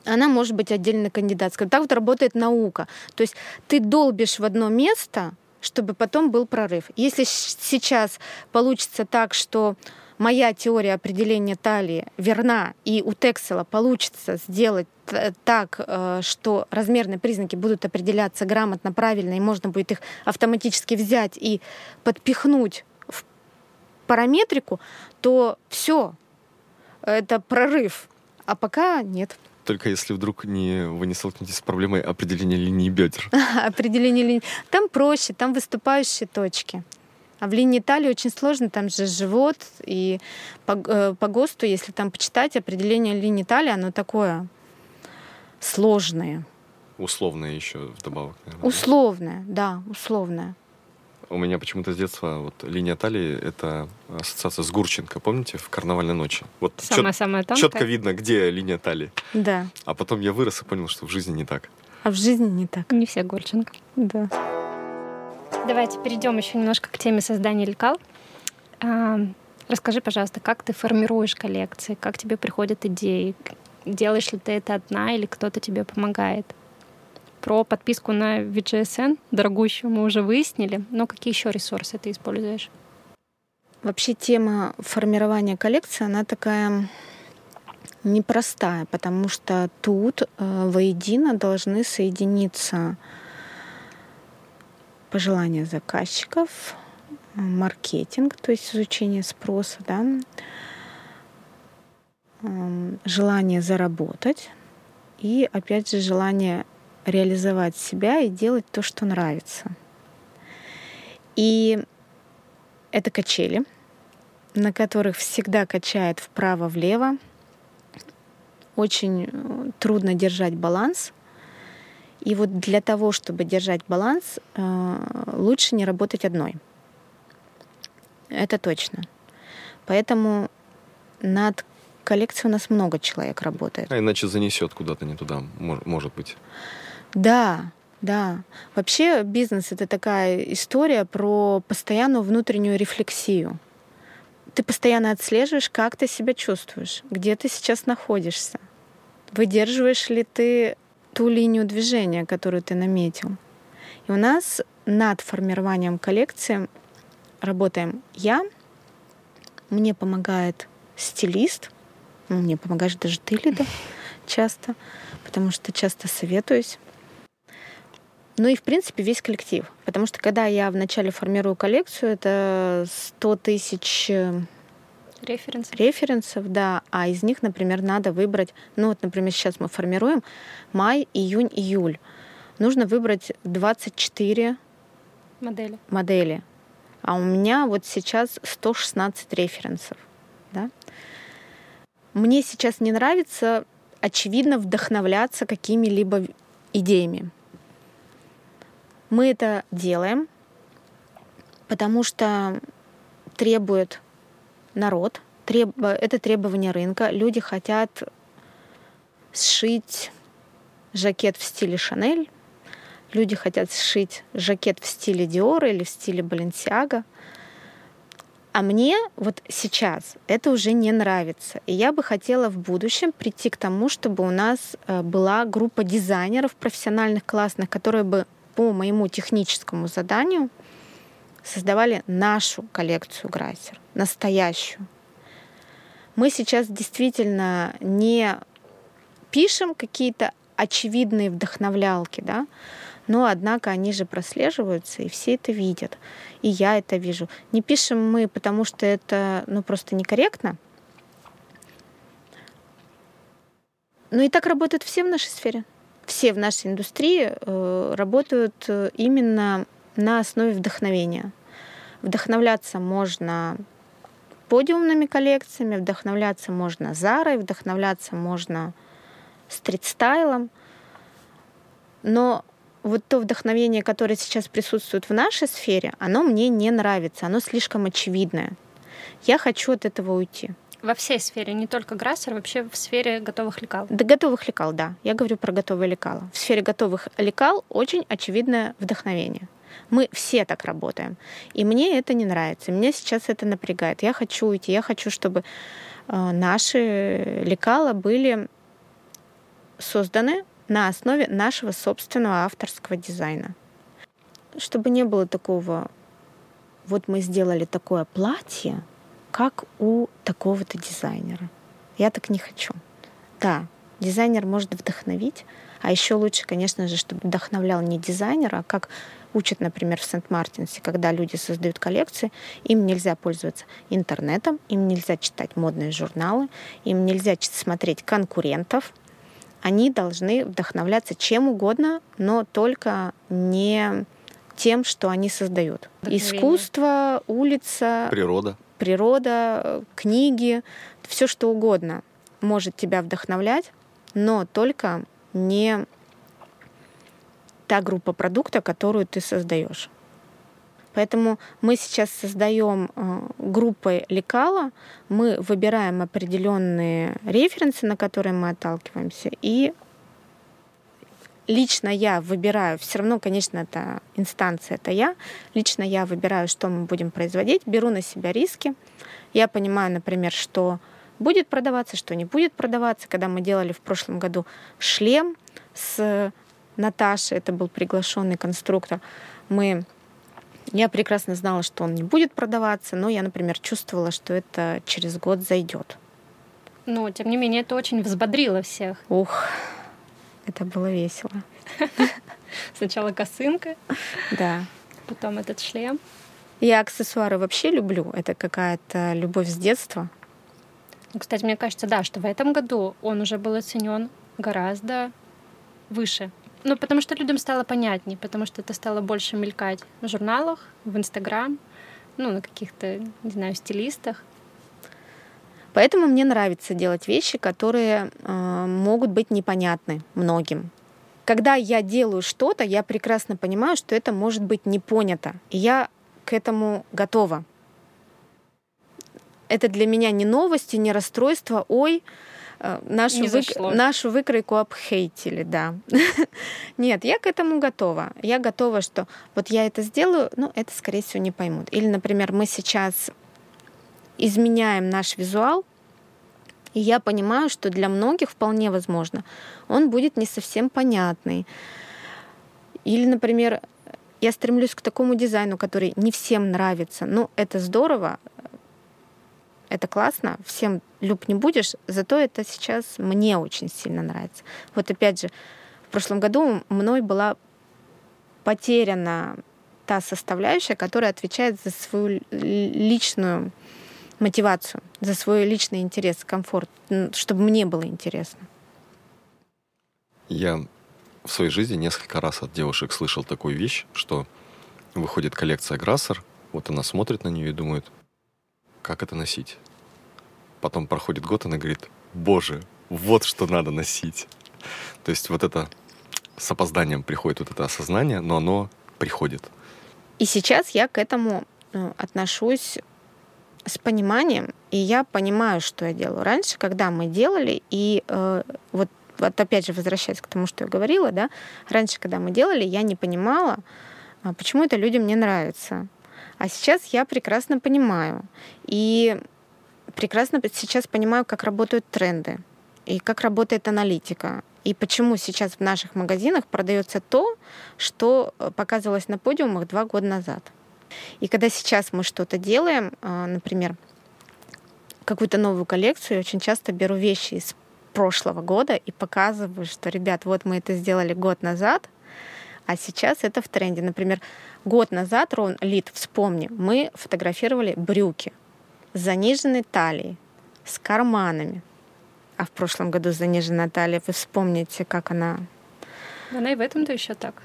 она может быть отдельной кандидатской. Так вот работает наука. То есть ты долбишь в одно место, чтобы потом был прорыв. Если сейчас получится так, что моя теория определения талии верна, и у Тексела получится сделать так, что размерные признаки будут определяться грамотно, правильно, и можно будет их автоматически взять и подпихнуть в параметрику, то все, это прорыв. А пока нет. Только если вдруг вы не столкнетесь с проблемой определения линии бедер. Определение линии. Там проще, там выступающие точки. А в линии талии очень сложно, там же живот, и по ГОСТу, если там почитать, определение линии талии, оно такое сложное. Условное еще вдобавок, наверное. Условное, да, условное. У меня почему-то с детства вот линия талии — это ассоциация с Гурченко, помните, в «Карнавальной ночи». Вот четко видно, где линия талии. Да. А потом я вырос и понял, что в жизни не так. А в жизни не так. Не все Гурченко. Да. Давайте перейдем еще немножко к теме создания лекал. Расскажи, пожалуйста, как ты формируешь коллекции, как тебе приходят идеи, делаешь ли ты это одна или кто-то тебе помогает? Про подписку на VGSN, дорогущую, мы уже выяснили, но какие еще ресурсы ты используешь? Вообще тема формирования коллекции, она такая непростая, потому что тут воедино должны соединиться пожелания заказчиков, маркетинг, то есть изучение спроса, да, желание заработать и, опять же, желание реализовать себя и делать то, что нравится. И это качели, на которых всегда качает вправо-влево. Очень трудно держать баланс. И вот для того, чтобы держать баланс, лучше не работать одной. Это точно. Поэтому над коллекцией у нас много человек работает. А иначе занесет куда-то не туда, может быть. Да, да. Вообще бизнес — это такая история про постоянную внутреннюю рефлексию. Ты постоянно отслеживаешь, как ты себя чувствуешь, где ты сейчас находишься. Выдерживаешь ли ты ту линию движения, которую ты наметил. И у нас над формированием коллекции работаем я, Мне помогает стилист, мне помогаешь даже ты, Лида, часто, потому что часто советуюсь. Ну и, в принципе, весь коллектив. Потому что, когда я вначале формирую коллекцию, это 100 тысяч референсов, да, а из них, например, надо выбрать, ну вот, например, сейчас мы формируем май, июнь, июль. Нужно выбрать 24 модели. А у меня вот сейчас 116 референсов, да. Мне сейчас не нравится, очевидно, вдохновляться какими-либо идеями. Мы это делаем, потому что требует народ, это требование рынка. Люди хотят сшить жакет в стиле Шанель, люди хотят сшить жакет в стиле Диор или в стиле Баленсиаго. А мне вот сейчас это уже не нравится. И я бы хотела в будущем прийти к тому, чтобы у нас была группа дизайнеров профессиональных, классных, которые бы по моему техническому заданию создавали нашу коллекцию Грассер, настоящую. Мы сейчас действительно не пишем какие-то очевидные вдохновлялки, да? Но, однако, они же прослеживаются, и все это видят. И я это вижу. Не пишем мы, потому что это просто некорректно. Но и так работают все в нашей сфере. Все в нашей индустрии работают именно на основе вдохновения. Вдохновляться можно подиумными коллекциями, вдохновляться можно Зарой, вдохновляться можно стрит-стайлом. Но вот то вдохновение, которое сейчас присутствует в нашей сфере, оно мне не нравится, оно слишком очевидное. Я хочу от этого уйти. Во всей сфере, не только Грассер, вообще в сфере готовых лекал. Да, готовых лекал, да. Я говорю про готовые лекала. В сфере готовых лекал очень очевидное вдохновение. Мы все так работаем. И мне это не нравится. Меня сейчас это напрягает. Я хочу уйти. Я хочу, чтобы наши лекала были созданы на основе нашего собственного авторского дизайна. Чтобы не было такого, вот мы сделали такое платье, как у такого-то дизайнера. Я так не хочу. Да, дизайнер может вдохновить, а еще лучше, конечно же, чтобы вдохновлял не дизайнер, а как учат, например, в Сент-Мартинсе, когда люди создают коллекции, им нельзя пользоваться интернетом, им нельзя читать модные журналы, им нельзя смотреть конкурентов. Они должны вдохновляться чем угодно, но только не тем, что они создают. Искусство, улица, природа, книги, все что угодно может тебя вдохновлять, но только не та группа продукта, которую ты создаешь. Поэтому мы сейчас создаем группы лекала, мы выбираем определенные референсы, на которые мы отталкиваемся, и лично я выбираю, все равно, конечно, это инстанция, это я, лично я выбираю, что мы будем производить, беру на себя риски, я понимаю, например, что будет продаваться, что не будет продаваться. Когда мы делали в прошлом году шлем с Наташей, это был приглашенный конструктор, я прекрасно знала, что он не будет продаваться, но я, например, чувствовала, что это через год зайдет. Но, тем не менее, это очень взбодрило всех. Ух, это было весело. Сначала косынка, да, потом этот шлем. Я аксессуары вообще люблю. Это какая-то любовь с детства. Кстати, мне кажется, да, что в этом году он уже был оценен гораздо выше. Ну, потому что людям стало понятней, потому что это стало больше мелькать в журналах, в Инстаграм, на каких-то, не знаю, стилистах. Поэтому мне нравится делать вещи, которые могут быть непонятны многим. Когда я делаю что-то, я прекрасно понимаю, что это может быть не понято, и я к этому готова. Это для меня не новость и не расстройство. Ой, нашу выкройку обхейтили, да. Нет, я к этому готова. Я готова, что вот я это сделаю, это, скорее всего, не поймут. Или, например, мы сейчас изменяем наш визуал, и я понимаю, что для многих вполне возможно, он будет не совсем понятный. Или, например, я стремлюсь к такому дизайну, который не всем нравится. Это здорово. это классно, всем люб не будешь, зато это сейчас мне очень сильно нравится. Вот опять же, в прошлом году мной была потеряна та составляющая, которая отвечает за свою личную мотивацию, за свой личный интерес, комфорт, чтобы мне было интересно. Я в своей жизни несколько раз от девушек слышал такую вещь, что выходит коллекция Грассер, вот она смотрит на нее и думает, как это носить? Потом проходит год, она говорит, боже, вот что надо носить. То есть вот это с опозданием приходит вот это осознание, но оно приходит. И сейчас я к этому отношусь с пониманием, и я понимаю, что я делаю. Раньше, когда мы делали, и вот опять же возвращаясь к тому, что я говорила, да, раньше, когда мы делали, я не понимала, почему это людям не нравится. А сейчас я прекрасно понимаю. И прекрасно сейчас понимаю, как работают тренды, и как работает аналитика, и почему сейчас в наших магазинах продается то, что показывалось на подиумах 2 года назад. И когда сейчас мы что-то делаем, например, какую-то новую коллекцию, я очень часто беру вещи из прошлого года и показываю, что, ребят, вот мы это сделали год назад, а сейчас это в тренде. Например, год назад, Рон, Лид, вспомни, мы фотографировали брюки с заниженной талией, с карманами. А в прошлом году заниженная талия, вы вспомните, как она... Она и в этом-то еще так.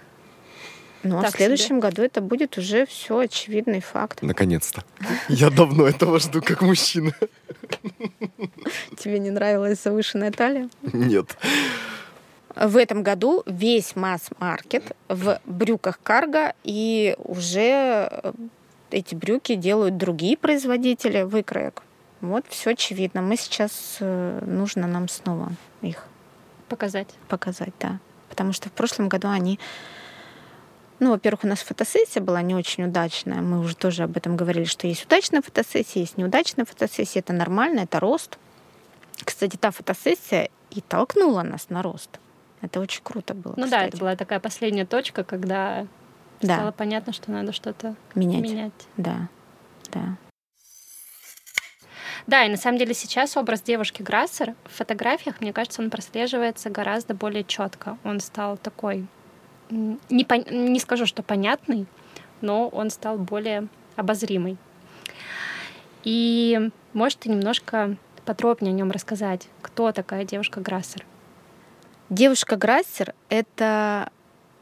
Ну, так а в следующем году это будет уже все очевидный факт. Наконец-то. Я давно этого жду, как мужчина. Тебе не нравилась завышенная талия? Нет. В этом году весь масс-маркет в брюках карго, и уже эти брюки делают другие производители выкроек. Вот все очевидно. Мы сейчас... Нужно нам снова их... Показать, да. Потому что в прошлом году они... Ну, во-первых, у нас фотосессия была не очень удачная. Мы уже тоже об этом говорили, что есть удачная фотосессия, есть неудачная фотосессия. Это нормально, это рост. Кстати, та фотосессия и толкнула нас на рост. Это очень круто было. Ну кстати. Да, это была такая последняя точка, когда стало понятно, что надо что-то менять. Да. Да, и на самом деле сейчас образ девушки Грассер в фотографиях, мне кажется, он прослеживается гораздо более четко. Он стал такой... Не скажу, что понятный, но он стал более обозримый. И можешь ты немножко подробнее о нем рассказать? Кто такая девушка Грассер? Девушка Грассер — это,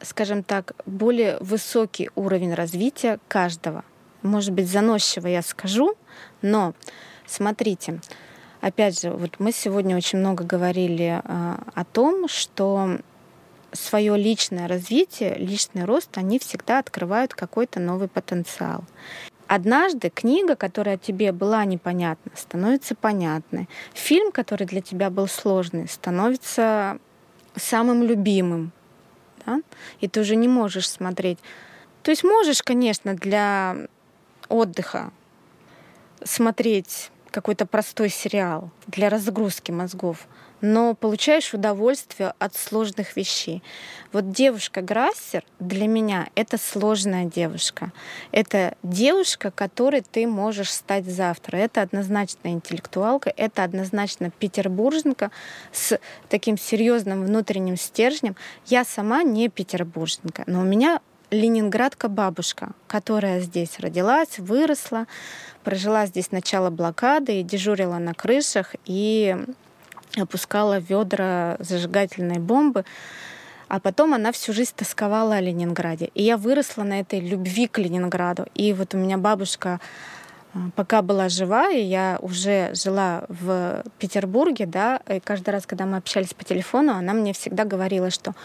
скажем так, более высокий уровень развития каждого. Может быть, заносчиво я скажу, но смотрите, опять же, вот мы сегодня очень много говорили о том, что свое личное развитие, личный рост, они всегда открывают какой-то новый потенциал. Однажды книга, которая тебе была непонятна, становится понятной. Фильм, который для тебя был сложный, становится самым любимым. Да? И ты уже не можешь смотреть. То есть можешь, конечно, для отдыха смотреть какой-то простой сериал для разгрузки мозгов, но получаешь удовольствие от сложных вещей. Вот девушка Грассер для меня — это сложная девушка. Это девушка, которой ты можешь стать завтра. Это однозначно интеллектуалка, это однозначно петербурженка с таким серьезным внутренним стержнем. Я сама не петербурженка, но у меня ленинградка-бабушка, которая здесь родилась, выросла, прожила здесь начало блокады, и дежурила на крышах, и опускала ведра зажигательной бомбы, а потом она всю жизнь тосковала о Ленинграде. И я выросла на этой любви к Ленинграду. И вот у меня бабушка пока была жива, и я уже жила в Петербурге, да, и каждый раз, когда мы общались по телефону, она мне всегда говорила, что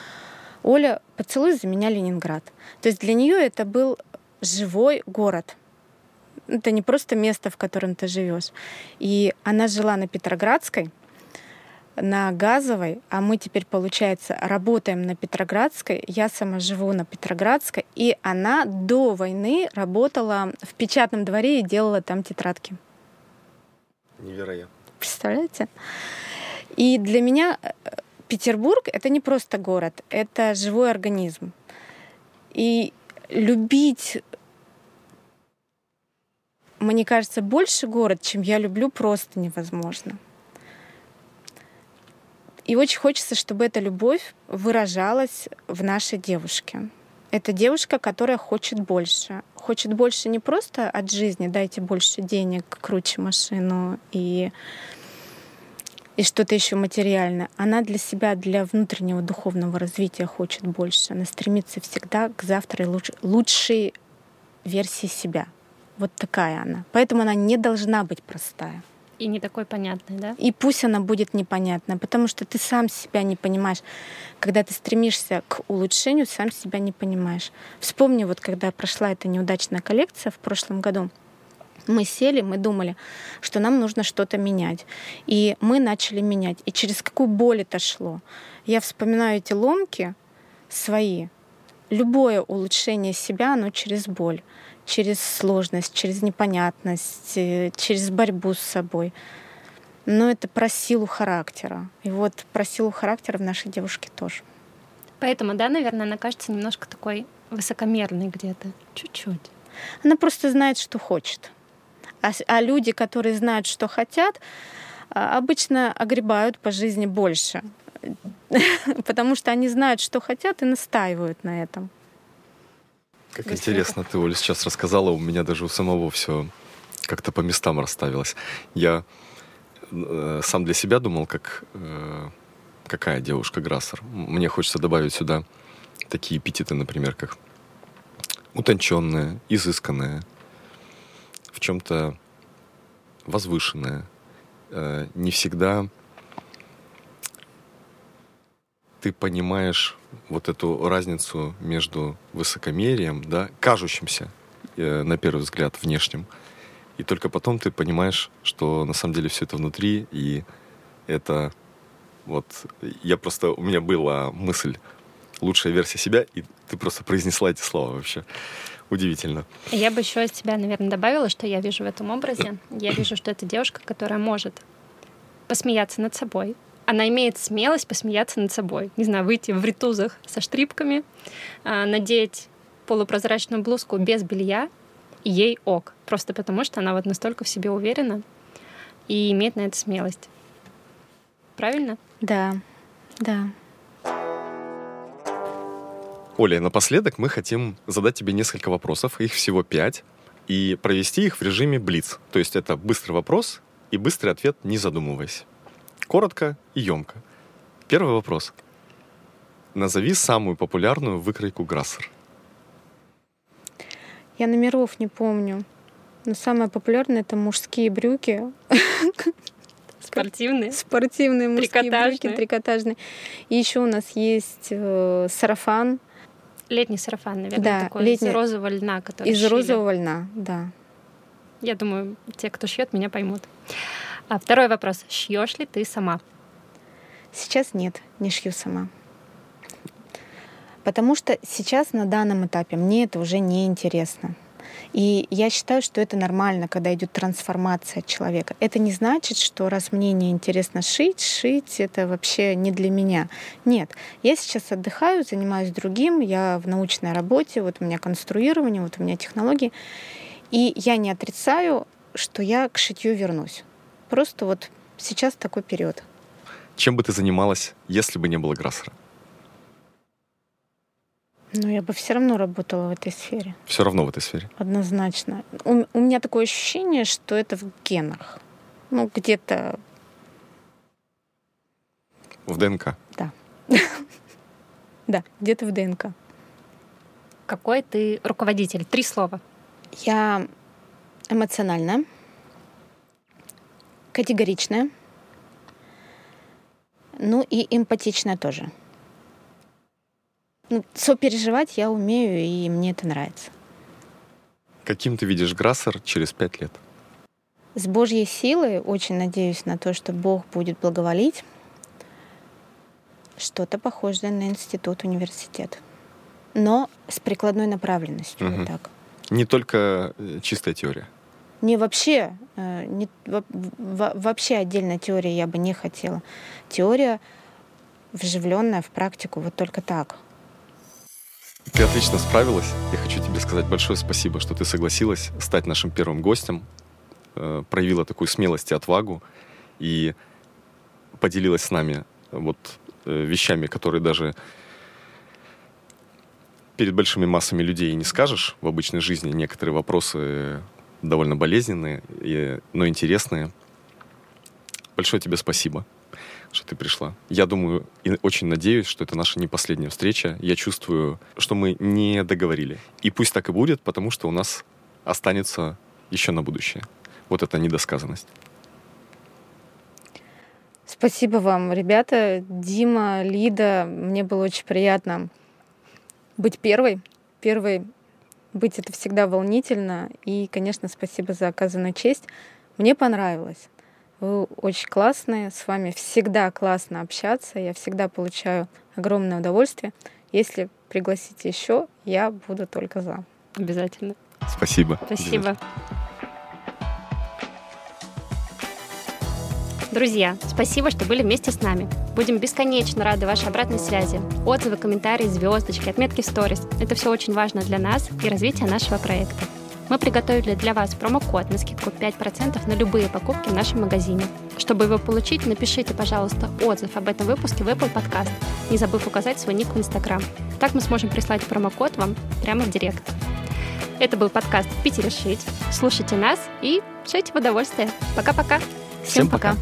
«Оля, поцелуй за меня Ленинград». То есть для нее это был живой город. Это не просто место, в котором ты живешь. И она жила на Петроградской, на Газовой, а мы теперь, получается, работаем на Петроградской, я сама живу на Петроградской, и она до войны работала в Печатном дворе и делала там тетрадки. Невероятно. Представляете? И для меня Петербург — это не просто город, это живой организм. И любить мне кажется, больше город, чем я люблю, просто невозможно. И очень хочется, чтобы эта любовь выражалась в нашей девушке. Это девушка, которая хочет больше. Хочет больше не просто от жизни, дайте больше денег, круче машину и что-то еще материальное. Она для себя, для внутреннего духовного развития хочет больше. Она стремится всегда к завтра лучшей версии себя. Вот такая она. Поэтому она не должна быть простая. И не такой понятной, да? И пусть она будет непонятна, потому что ты сам себя не понимаешь. Когда ты стремишься к улучшению, сам себя не понимаешь. Вспомни, вот когда прошла эта неудачная коллекция в прошлом году, мы сели, мы думали, что нам нужно что-то менять. И мы начали менять. И через какую боль это шло. Я вспоминаю эти ломки свои. Любое улучшение себя, оно через боль, через сложность, через непонятность, через борьбу с собой. Но это про силу характера. И вот про силу характера в нашей девушке тоже. Поэтому, да, наверное, она кажется немножко такой высокомерной где-то. Чуть-чуть. Она просто знает, что хочет. А люди, которые знают, что хотят, обычно огребают по жизни больше. Потому что они знают, что хотят, и настаивают на этом. Как интересно ты, Оля, сейчас рассказала, у меня даже у самого все как-то по местам расставилось. Я сам для себя думал, какая девушка Грассер. Мне хочется добавить сюда такие эпитеты, например, как утонченная, изысканная, в чем-то возвышенная, не всегда ты понимаешь вот эту разницу между высокомерием, да, кажущимся, на первый взгляд, внешним, и только потом ты понимаешь, что на самом деле все это внутри, и это вот... У меня была мысль «лучшая версия себя», и ты просто произнесла эти слова вообще. Удивительно. Я бы еще от тебя, наверное, добавила, что я вижу в этом образе. Я вижу, что это девушка, которая может посмеяться над собой. Она имеет смелость посмеяться над собой. Не знаю, выйти в ритузах со штрипками, надеть полупрозрачную блузку без белья, и ей ок. Просто потому, что она вот настолько в себе уверена и имеет на это смелость. Правильно? Да, да. Оля, напоследок мы хотим задать тебе несколько вопросов, их всего 5, и провести их в режиме блиц. То есть это быстрый вопрос и быстрый ответ, не задумываясь. Коротко и емко. Первый вопрос. Назови самую популярную выкройку Грассер. Я номеров не помню. Но самое популярное — это мужские брюки. Спортивные. Спортивные мужские брюки, трикотажные. И еще у нас есть сарафан. Летний сарафан, наверное, да, такой. Летний... Из розового льна, который шили. Из розового льна, да. Я думаю, те, кто шьет, меня поймут. А второй вопрос. Шьешь ли ты сама? Сейчас нет, не шью сама. Потому что сейчас на данном этапе мне это уже не интересно. И я считаю, что это нормально, когда идет трансформация человека. Это не значит, что раз мне не интересно шить это вообще не для меня. Нет, я сейчас отдыхаю, занимаюсь другим, я в научной работе, вот у меня конструирование, вот у меня технологии. И я не отрицаю, что я к шитью вернусь. Просто вот сейчас такой период. Чем бы ты занималась, если бы не было Грассера? Ну, я бы все равно работала в этой сфере. Все равно в этой сфере? Однозначно. У меня такое ощущение, что это в генах. Ну, где-то... В ДНК? Да. Да, где-то в ДНК. Какой ты руководитель? 3 слова. Я эмоциональная, категоричная, ну и эмпатичная тоже. Ну, сопереживать я умею, и мне это нравится. Каким ты видишь Грассер через 5 лет? С Божьей силой очень надеюсь на то, что Бог будет благоволить. Что-то похожее на институт, университет. Но с прикладной направленностью. Угу. Вот так. Не только чистая теория? Вообще отдельно теория я бы не хотела. Теория, вживленная в практику, вот только так. Ты отлично справилась. Я хочу тебе сказать большое спасибо, что ты согласилась стать нашим первым гостем проявила такую смелость и отвагу и поделилась с нами вот вещами, которые даже перед большими массами людей не скажешь в обычной жизни. Некоторые вопросы довольно болезненные, но интересные. Большое тебе спасибо, что ты пришла. Я думаю и очень надеюсь, что это наша не последняя встреча. Я чувствую, что мы не договорили. И пусть так и будет, потому что у нас останется еще на будущее. Вот эта недосказанность. Спасибо вам, ребята. Дима, Лида, мне было очень приятно быть первой. Первой быть — это всегда волнительно. И, конечно, спасибо за оказанную честь. Мне понравилось. Вы очень классные. С вами всегда классно общаться. Я всегда получаю огромное удовольствие. Если пригласите еще, я буду только за. Обязательно. Спасибо. Спасибо. Друзья, спасибо, что были вместе с нами. Будем бесконечно рады вашей обратной связи. Отзывы, комментарии, звездочки, отметки в сторис. Это все очень важно для нас и развития нашего проекта. Мы приготовили для вас промокод на скидку 5% на любые покупки в нашем магазине. Чтобы его получить, напишите, пожалуйста, отзыв об этом выпуске в Apple Podcast, не забыв указать свой ник в Instagram. Так мы сможем прислать промокод вам прямо в директ. Это был подкаст «В Питере шить». Слушайте нас и шейте в удовольствие. Пока-пока! Всем пока!